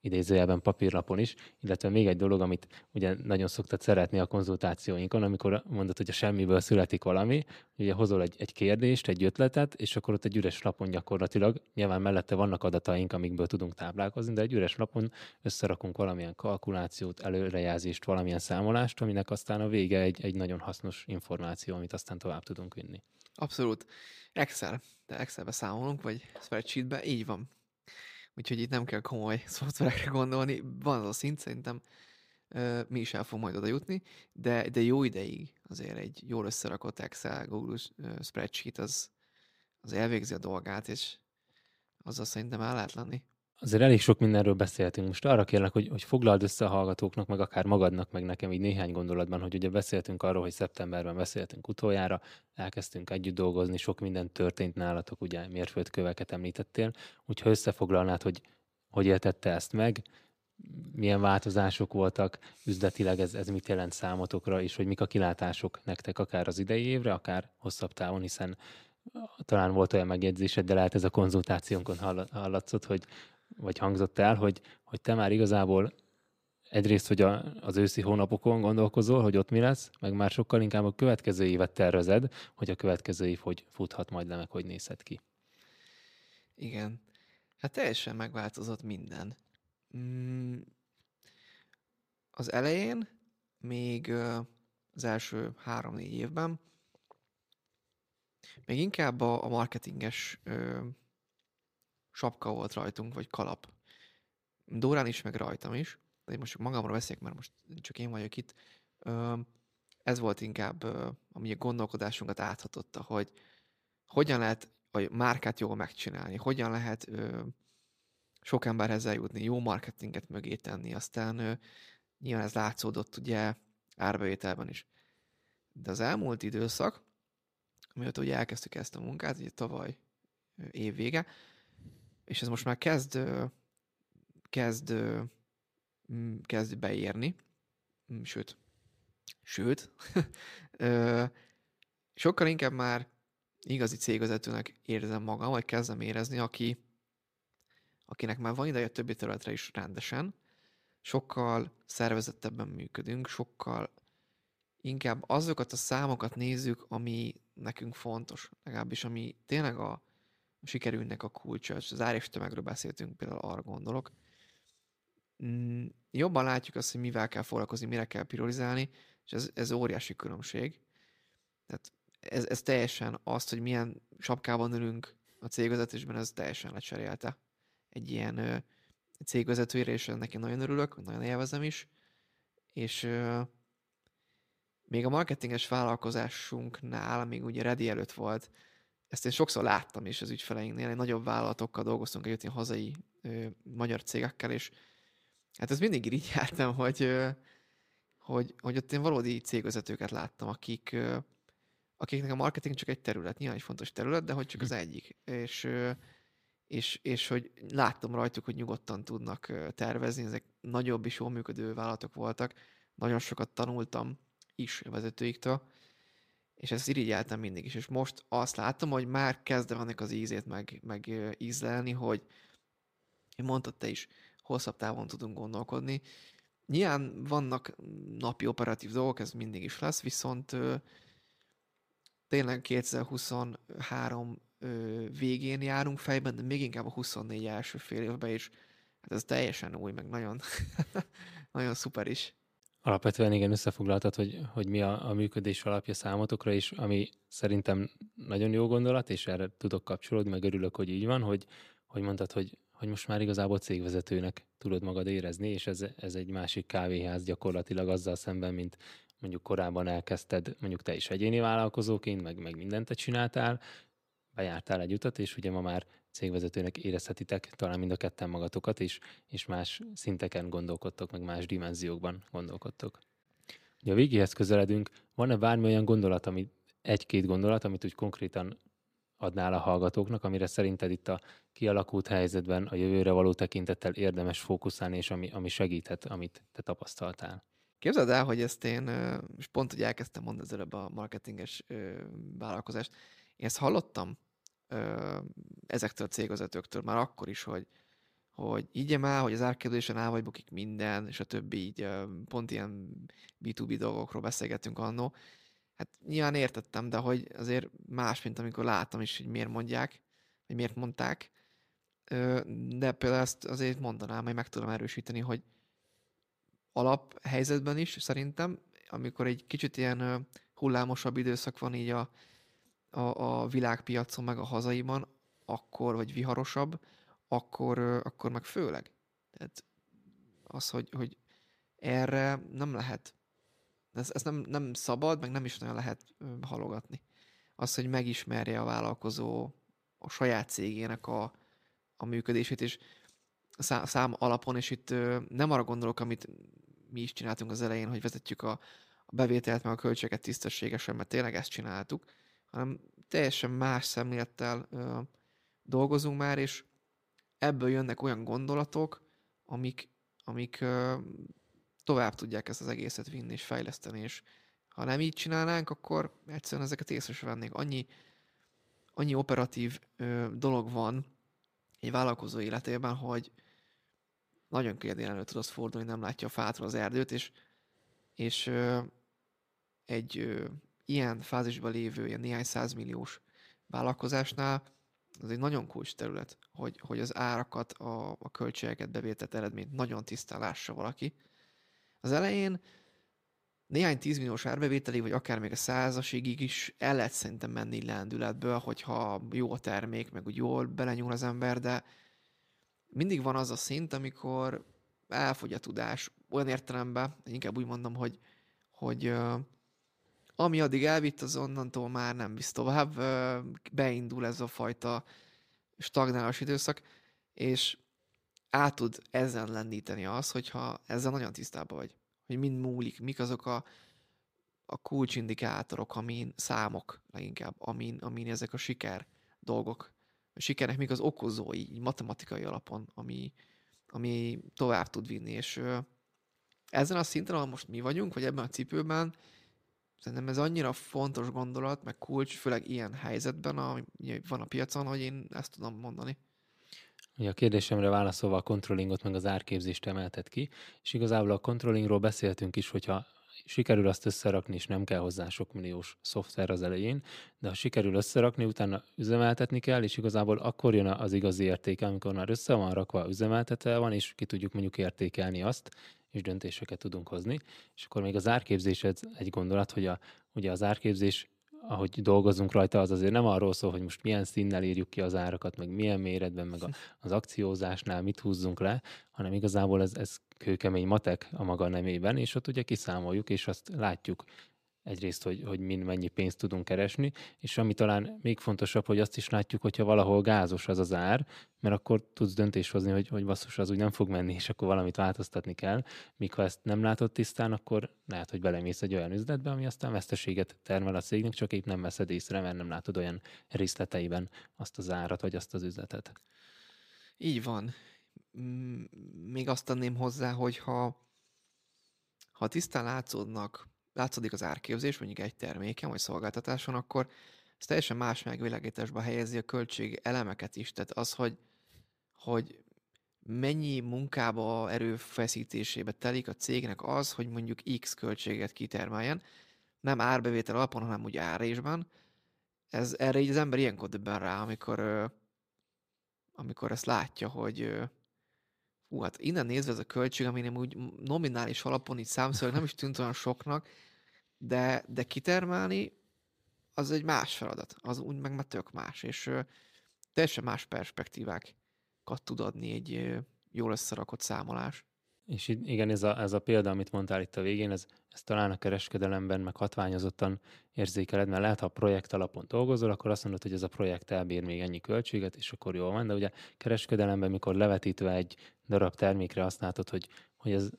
idézőjelben papírlapon is, illetve még egy dolog, amit ugye nagyon szoktad szeretni a konzultációinkon, amikor mondod, hogy a semmiből születik valami, ugye hozol egy kérdést, egy ötletet, és akkor ott egy üres lapon gyakorlatilag, nyilván mellette vannak adataink, amikből tudunk táplálkozni, de egy üres lapon összerakunk valamilyen kalkulációt, előrejelzést, valamilyen számolást, aminek aztán a vége egy nagyon hasznos információ, amit aztán tovább tudunk vinni. Abszolút. Excel. De Excelbe számolunk, vagy spreadsheetbe, így van. Úgyhogy itt nem kell komoly szoftverekre gondolni. Van az a szint, szerintem mi is el fogunk majd oda jutni, de jó ideig azért egy jól összerakott Excel, Google spreadsheet az elvégzi a dolgát, és azzal szerintem el lehet lenni. Azért elég sok mindenről beszéltünk. Most arra kérlek, hogy foglald össze a hallgatóknak, meg akár magadnak, meg nekem így néhány gondolatban, hogy ugye beszéltünk arról, hogy szeptemberben beszéltünk utoljára, elkezdtünk együtt dolgozni, sok minden történt nálatok, ugye mérföldköveket említettél. Úgyhogy összefoglalnád, hogy éltette ezt meg, milyen változások voltak üzletileg, ez mit jelent számotokra, és hogy mik a kilátások nektek akár az idei évre, akár hosszabb távon, hiszen talán volt olyan megjegyzésed, de lehet ez a konzultációnkon hallatszott, vagy hangzott el, hogy te már igazából egyrészt, hogy az őszi hónapokon gondolkozol, hogy ott mi lesz, meg már sokkal inkább a következő évet tervezed, hogy a következő év hogy futhat majd le, meg hogy nézhet ki. Igen. Hát teljesen megváltozott minden. Az elején, még az első 3-4 évben, még inkább a marketinges sapka volt rajtunk, vagy kalap. Dórán is, meg rajtam is. De most csak magamra beszélek, mert most csak én vagyok itt. Ez volt inkább, ami a gondolkodásunkat áthatotta, hogy hogyan lehet a márkát jól megcsinálni, hogyan lehet sok emberhez eljutni, jó marketinget mögé tenni. Aztán nyilván ez látszódott ugye árbevételben is. De az elmúlt időszak, amióta ugye elkezdtük ezt a munkát, ugye tavaly év vége, és ez most már kezd beérni, sőt, sokkal inkább már igazi cégvezetőnek érzem magam, vagy kezdem érezni, akinek már van ideje többi területre is rendesen, sokkal szervezettebben működünk, sokkal inkább azokat a számokat nézzük, ami nekünk fontos, legalábbis ami tényleg a sikerünknek a kulcsa, és az áréstömegről beszéltünk, például arra gondolok. Jobban látjuk azt, hogy mivel kell foglalkozni, mire kell priorizálni, és ez óriási különbség. Tehát ez teljesen azt, hogy milyen sapkában ülünk a cégvezetésben, ez teljesen lecserélte egy ilyen cégvezetőire, és ennek én nagyon örülök, nagyon élvezem is, és még a marketinges vállalkozásunknál, még ugye Ready előtt volt, ezt én sokszor láttam is az ügyfeleinknél, egy nagyobb vállalatokkal dolgoztunk együtt, én hazai magyar cégekkel, és hát ezt mindig így jártam, hogy ott én valódi cégvezetőket láttam, akiknek a marketing csak egy terület, nyilván egy fontos terület, de hogy csak az egyik. És hogy láttam rajtuk, hogy nyugodtan tudnak tervezni, ezek nagyobb és jól működő vállalatok voltak, nagyon sokat tanultam is a vezetőiktől, és ezt irigyeltem mindig is. És most azt látom, hogy már kezdem ennek az ízét meg ízlelni, hogy mondtad te is, hosszabb távon tudunk gondolkodni. Nyilván vannak napi operatív dolgok, ez mindig is lesz, viszont tényleg 2023 végén járunk fejben, de még inkább a 24 első fél évben is. Hát ez teljesen új, meg nagyon, nagyon szuper is. Alapvetően igen, összefoglaltad, hogy mi a működés alapja számotokra, és ami szerintem nagyon jó gondolat, és erre tudok kapcsolódni, meg örülök, hogy így van, hogy mondtad, hogy most már igazából cégvezetőnek tudod magad érezni, és ez egy másik kávéház gyakorlatilag azzal szemben, mint mondjuk korábban elkezdted, mondjuk te is egyéni vállalkozóként, meg mindent te csináltál, bejártál egy utat, és ugye ma már cégvezetőnek érezhetitek talán mind a ketten magatokat is, és más szinteken gondolkodtok, meg más dimenziókban gondolkodtok. Ugye a végéhez közeledünk, van-e bármi olyan gondolat, egy-két gondolat, amit úgy konkrétan adnál a hallgatóknak, amire szerinted itt a kialakult helyzetben a jövőre való tekintettel érdemes fókuszálni, és ami segíthet, amit te tapasztaltál? Képzeld el, hogy ezt én, és pont, hogy elkezdtem mondani az előbb a marketinges vállalkozást, én ezt hallottam ezektől a cégvezetőktől már akkor is, hogy így már, hogy az árképzésen áll vagy bukik minden, és a többi, így pont ilyen B2B dolgokról beszélgettünk annó. Hát nyilván értettem, de hogy azért más, mint amikor láttam is, hogy miért mondják, vagy miért mondták. De például ezt azért mondanám, hogy meg tudom erősíteni, hogy alaphelyzetben is szerintem, amikor egy kicsit ilyen hullámosabb időszak van így a világpiacon, meg a hazaiban, akkor, vagy viharosabb, akkor meg főleg. Tehát az, hogy erre nem lehet, ezt nem szabad, meg nem is nagyon lehet halogatni. Az, hogy megismerje a vállalkozó a saját cégének a működését, és szám alapon, és itt nem arra gondolok, amit mi is csináltunk az elején, hogy vezetjük a bevételt, meg a költségeket tisztességesen, mert tényleg ezt csináltuk, hanem teljesen más szemlélettel dolgozunk már, és ebből jönnek olyan gondolatok, amik tovább tudják ezt az egészet vinni és fejleszteni, és ha nem így csinálnánk, akkor egyszerűen ezeket észre sem vennék. Annyi operatív dolog van egy vállalkozó életében, hogy nagyon könnyedén elő tudsz fordulni, nem látja a fától az erdőt, és egy ilyen fázisban lévő, ilyen néhány százmilliós vállalkozásnál az egy nagyon kulcs terület, hogy az árakat, a költségeket, bevételt, eredményt nagyon tisztán lássa valaki. Az elején néhány 10 milliós árbevételig, vagy akár még a 100-asigig is el lehet szerintem menni lendületből, hogyha jó a termék, meg úgy jól belenyúl az ember, de mindig van az a szint, amikor elfogy a tudás. Olyan értelemben, inkább úgy mondom, hogy ami addig elvitt, az onnantól már nem visz tovább. Beindul ez a fajta stagnálós időszak, és át tud ezen lendíteni az, hogyha ezzel nagyon tisztában vagy. Hogy mind múlik, mik azok a kulcsindikátorok, amin számok leginkább, amin ezek a siker dolgok. A sikernek mik az okozói, matematikai alapon, ami tovább tud vinni. És ezen a szinten, ahol most mi vagyunk, vagy ebben a cipőben, szerintem ez annyira fontos gondolat, meg kulcs, főleg ilyen helyzetben, ami van a piacon, hogy én ezt tudom mondani. Ugye a kérdésemre válaszolva a controllingot meg az árképzést emelted ki, és igazából a controllingról beszéltünk is, hogyha sikerül azt összerakni, és nem kell hozzá sok milliós szoftver az elején, de ha sikerül összerakni, utána üzemeltetni kell, és igazából akkor jön az igazi értéke, amikor már össze van rakva, üzemeltetve van, és ki tudjuk mondjuk értékelni azt, és döntéseket tudunk hozni. És akkor még az árképzés egy gondolat, hogy ugye az árképzés, ahogy dolgozunk rajta, az azért nem arról szól, hogy most milyen színnel írjuk ki az árakat, meg milyen méretben, meg az akciózásnál mit húzzunk le, hanem igazából ez kőkemény matek a maga nemében, és ott ugye kiszámoljuk, és azt látjuk egyrészt, hogy mennyi pénzt tudunk keresni, és ami talán még fontosabb, hogy azt is látjuk, hogyha valahol gázos az az ár, mert akkor tudsz döntést hozni, hogy basszus, az úgy nem fog menni, és akkor valamit változtatni kell. Míg ha ezt nem látod tisztán, akkor lehet, hogy belemész egy olyan üzletbe, ami aztán veszteséget termel a cégnek, csak épp nem veszed észre, mert nem látod olyan részleteiben azt az árat, vagy azt az üzletet. Így van. Még azt tenném hozzá, hogy ha tisztán látszódik az árképzés, mondjuk egy terméken vagy szolgáltatáson, akkor ez teljesen más megvilágításba helyezi a költség elemeket is. Tehát az, hogy mennyi munkába, erőfeszítésébe telik a cégnek az, hogy mondjuk X költséget kitermeljen, nem árbevétel alapon, hanem úgy árrésben. Erre így az ember ilyenkor döbben rá, amikor ezt látja, hogy hát innen nézve ez a költség, ami nem úgy nominális alapon így számszerűen nem is tűnt olyan soknak, de kitermelni az egy más feladat, az úgy meg tök más, és teljesen más perspektívákat tud adni egy jól összerakott számolás. És igen, ez a példa, amit mondtál itt a végén, ez talán a kereskedelemben meg hatványozottan érzékeled, mert lehet, ha a projekt alapon dolgozol, akkor azt mondod, hogy ez a projekt elbír még ennyi költséget, és akkor jól van, de ugye kereskedelemben, mikor levetítve egy darab termékre azt látod, hogy ez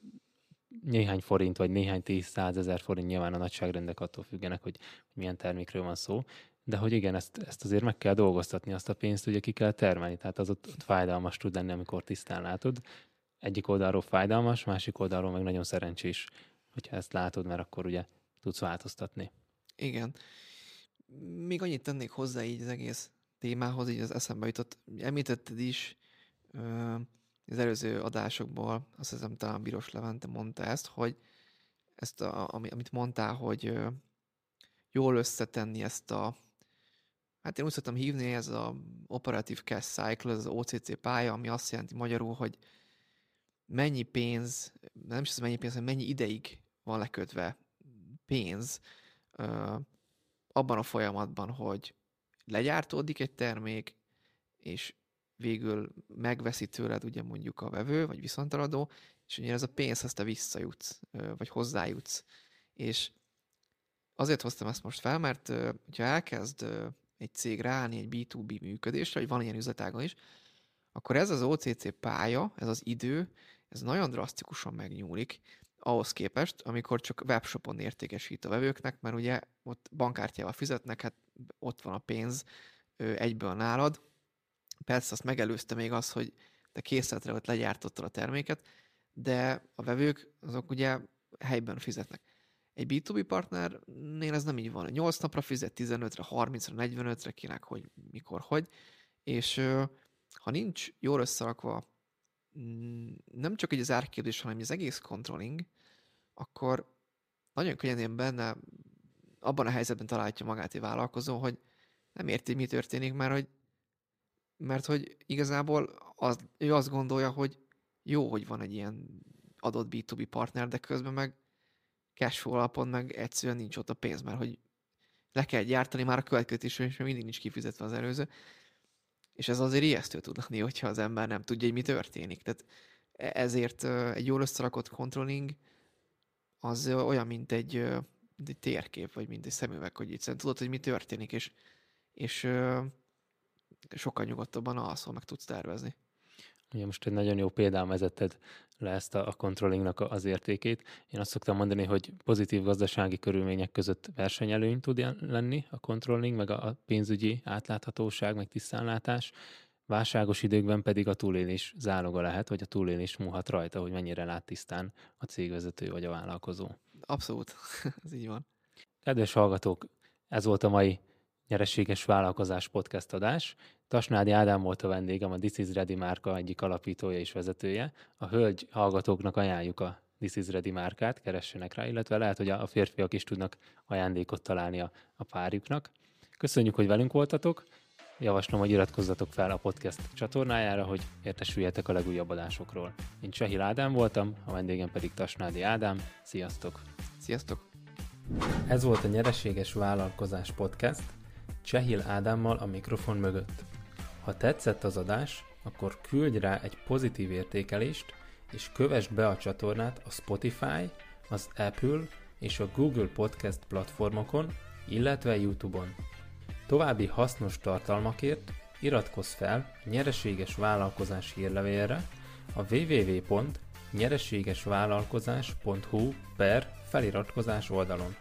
néhány forint, vagy néhány 10-100 ezer forint, nyilván a nagyságrendek attól függenek, hogy milyen termékről van szó, de hogy igen, ezt azért meg kell dolgoztatni, azt a pénzt ugye ki kell termelni, tehát az ott fájdalmas tud lenni, amikor tisztán látod. Egyik oldalról fájdalmas, másik oldalról meg nagyon szerencsés, hogyha ezt látod, mert akkor ugye tudsz változtatni. Igen. Még annyit tennék hozzá így az egész témához, így az eszembe jutott. Említetted is az előző adásokból, azt hiszem talán Bíros Levente mondta ezt, hogy ezt, amit mondtál, hogy jól összetenni ezt hát én úgy szoktam hívni, ez az Operative Cash Cycle, ez az OCC pálya, ami azt jelenti magyarul, hogy mennyi pénz, nem is az mennyi pénz, hanem mennyi ideig van lekötve pénz abban a folyamatban, hogy legyártódik egy termék, és végül megveszi tőled ugye mondjuk a vevő, vagy viszonteladó, és ugye ez a pénzhez te visszajutsz, vagy hozzájutsz. És azért hoztam ezt most fel, mert ha elkezd egy cég ráállni egy B2B működésre, vagy van ilyen üzletága is, akkor ez az OCC pálya, ez az idő, ez nagyon drasztikusan megnyúlik ahhoz képest, amikor csak webshopon értékesít a vevőknek, mert ugye ott bankkártyával fizetnek, hát ott van a pénz egyből nálad. Persze azt megelőzte még az, hogy te készletre ott legyártottad a terméket, de a vevők azok ugye helyben fizetnek. Egy B2B partnernél ez nem így van. 8 napra fizet, 15-re, 30-ra, 45-re, kinek, hogy, mikor, hogy. És ha nincs jól összerakva nem csak így az árképzés, hanem az egész controlling, akkor nagyon könnyen benne abban a helyzetben találhatja magát egy vállalkozó, hogy nem érti, mi történik, mert hogy igazából ő azt gondolja, hogy jó, hogy van egy ilyen adott B2B partner, de közben meg cashflow alapon meg egyszerűen nincs ott a pénz, mert hogy le kell gyártani már a következő, és még mindig nincs kifizetve az előző. És ez azért ijesztő tud lenni, hogyha az ember nem tudja, hogy mi történik. Tehát ezért egy jól összerakott controlling az olyan, mint egy térkép, vagy mint egy szemüveg, hogy egyszerűen tudod, hogy mi történik, és sokkal nyugodtabban alszol, meg tudsz tervezni. Ugye most egy nagyon jó példán vezetted le ezt a controllingnak az értékét. Én azt szoktam mondani, hogy pozitív gazdasági körülmények között versenyelőny tud lenni a controlling, meg a pénzügyi átláthatóság, meg tisztánlátás. Válságos időkben pedig a túlélés záloga lehet, vagy a túlélés múlhat rajta, hogy mennyire lát tisztán a cégvezető vagy a vállalkozó. Abszolút, ez így van. Kedves hallgatók, ez volt a mai Nyereséges Vállalkozás podcast adás. Tasnádi Ádám volt a vendégem, a This is Ready márka egyik alapítója és vezetője. A hölgy hallgatóknak ajánljuk a This is Ready márkát, keressenek rá, illetve lehet, hogy a férfiak is tudnak ajándékot találni a párjuknak. Köszönjük, hogy velünk voltatok. Javaslom, hogy iratkozzatok fel a podcast csatornájára, hogy értesüljetek a legújabb adásokról. Én Csehil Ádám voltam, a vendégem pedig Tasnádi Ádám. Sziasztok! Sziasztok! Ez volt a Nyereséges Vállalkozás podcast, Csehil Ádámmal a mikrofon mögött. Ha tetszett az adás, akkor küldj rá egy pozitív értékelést, és kövesd be a csatornát a Spotify, az Apple és a Google Podcast platformokon, illetve YouTube-on. További hasznos tartalmakért iratkozz fel a Nyereséges Vállalkozás hírlevélre a www.nyereségesvállalkozás.hu/feliratkozás oldalon.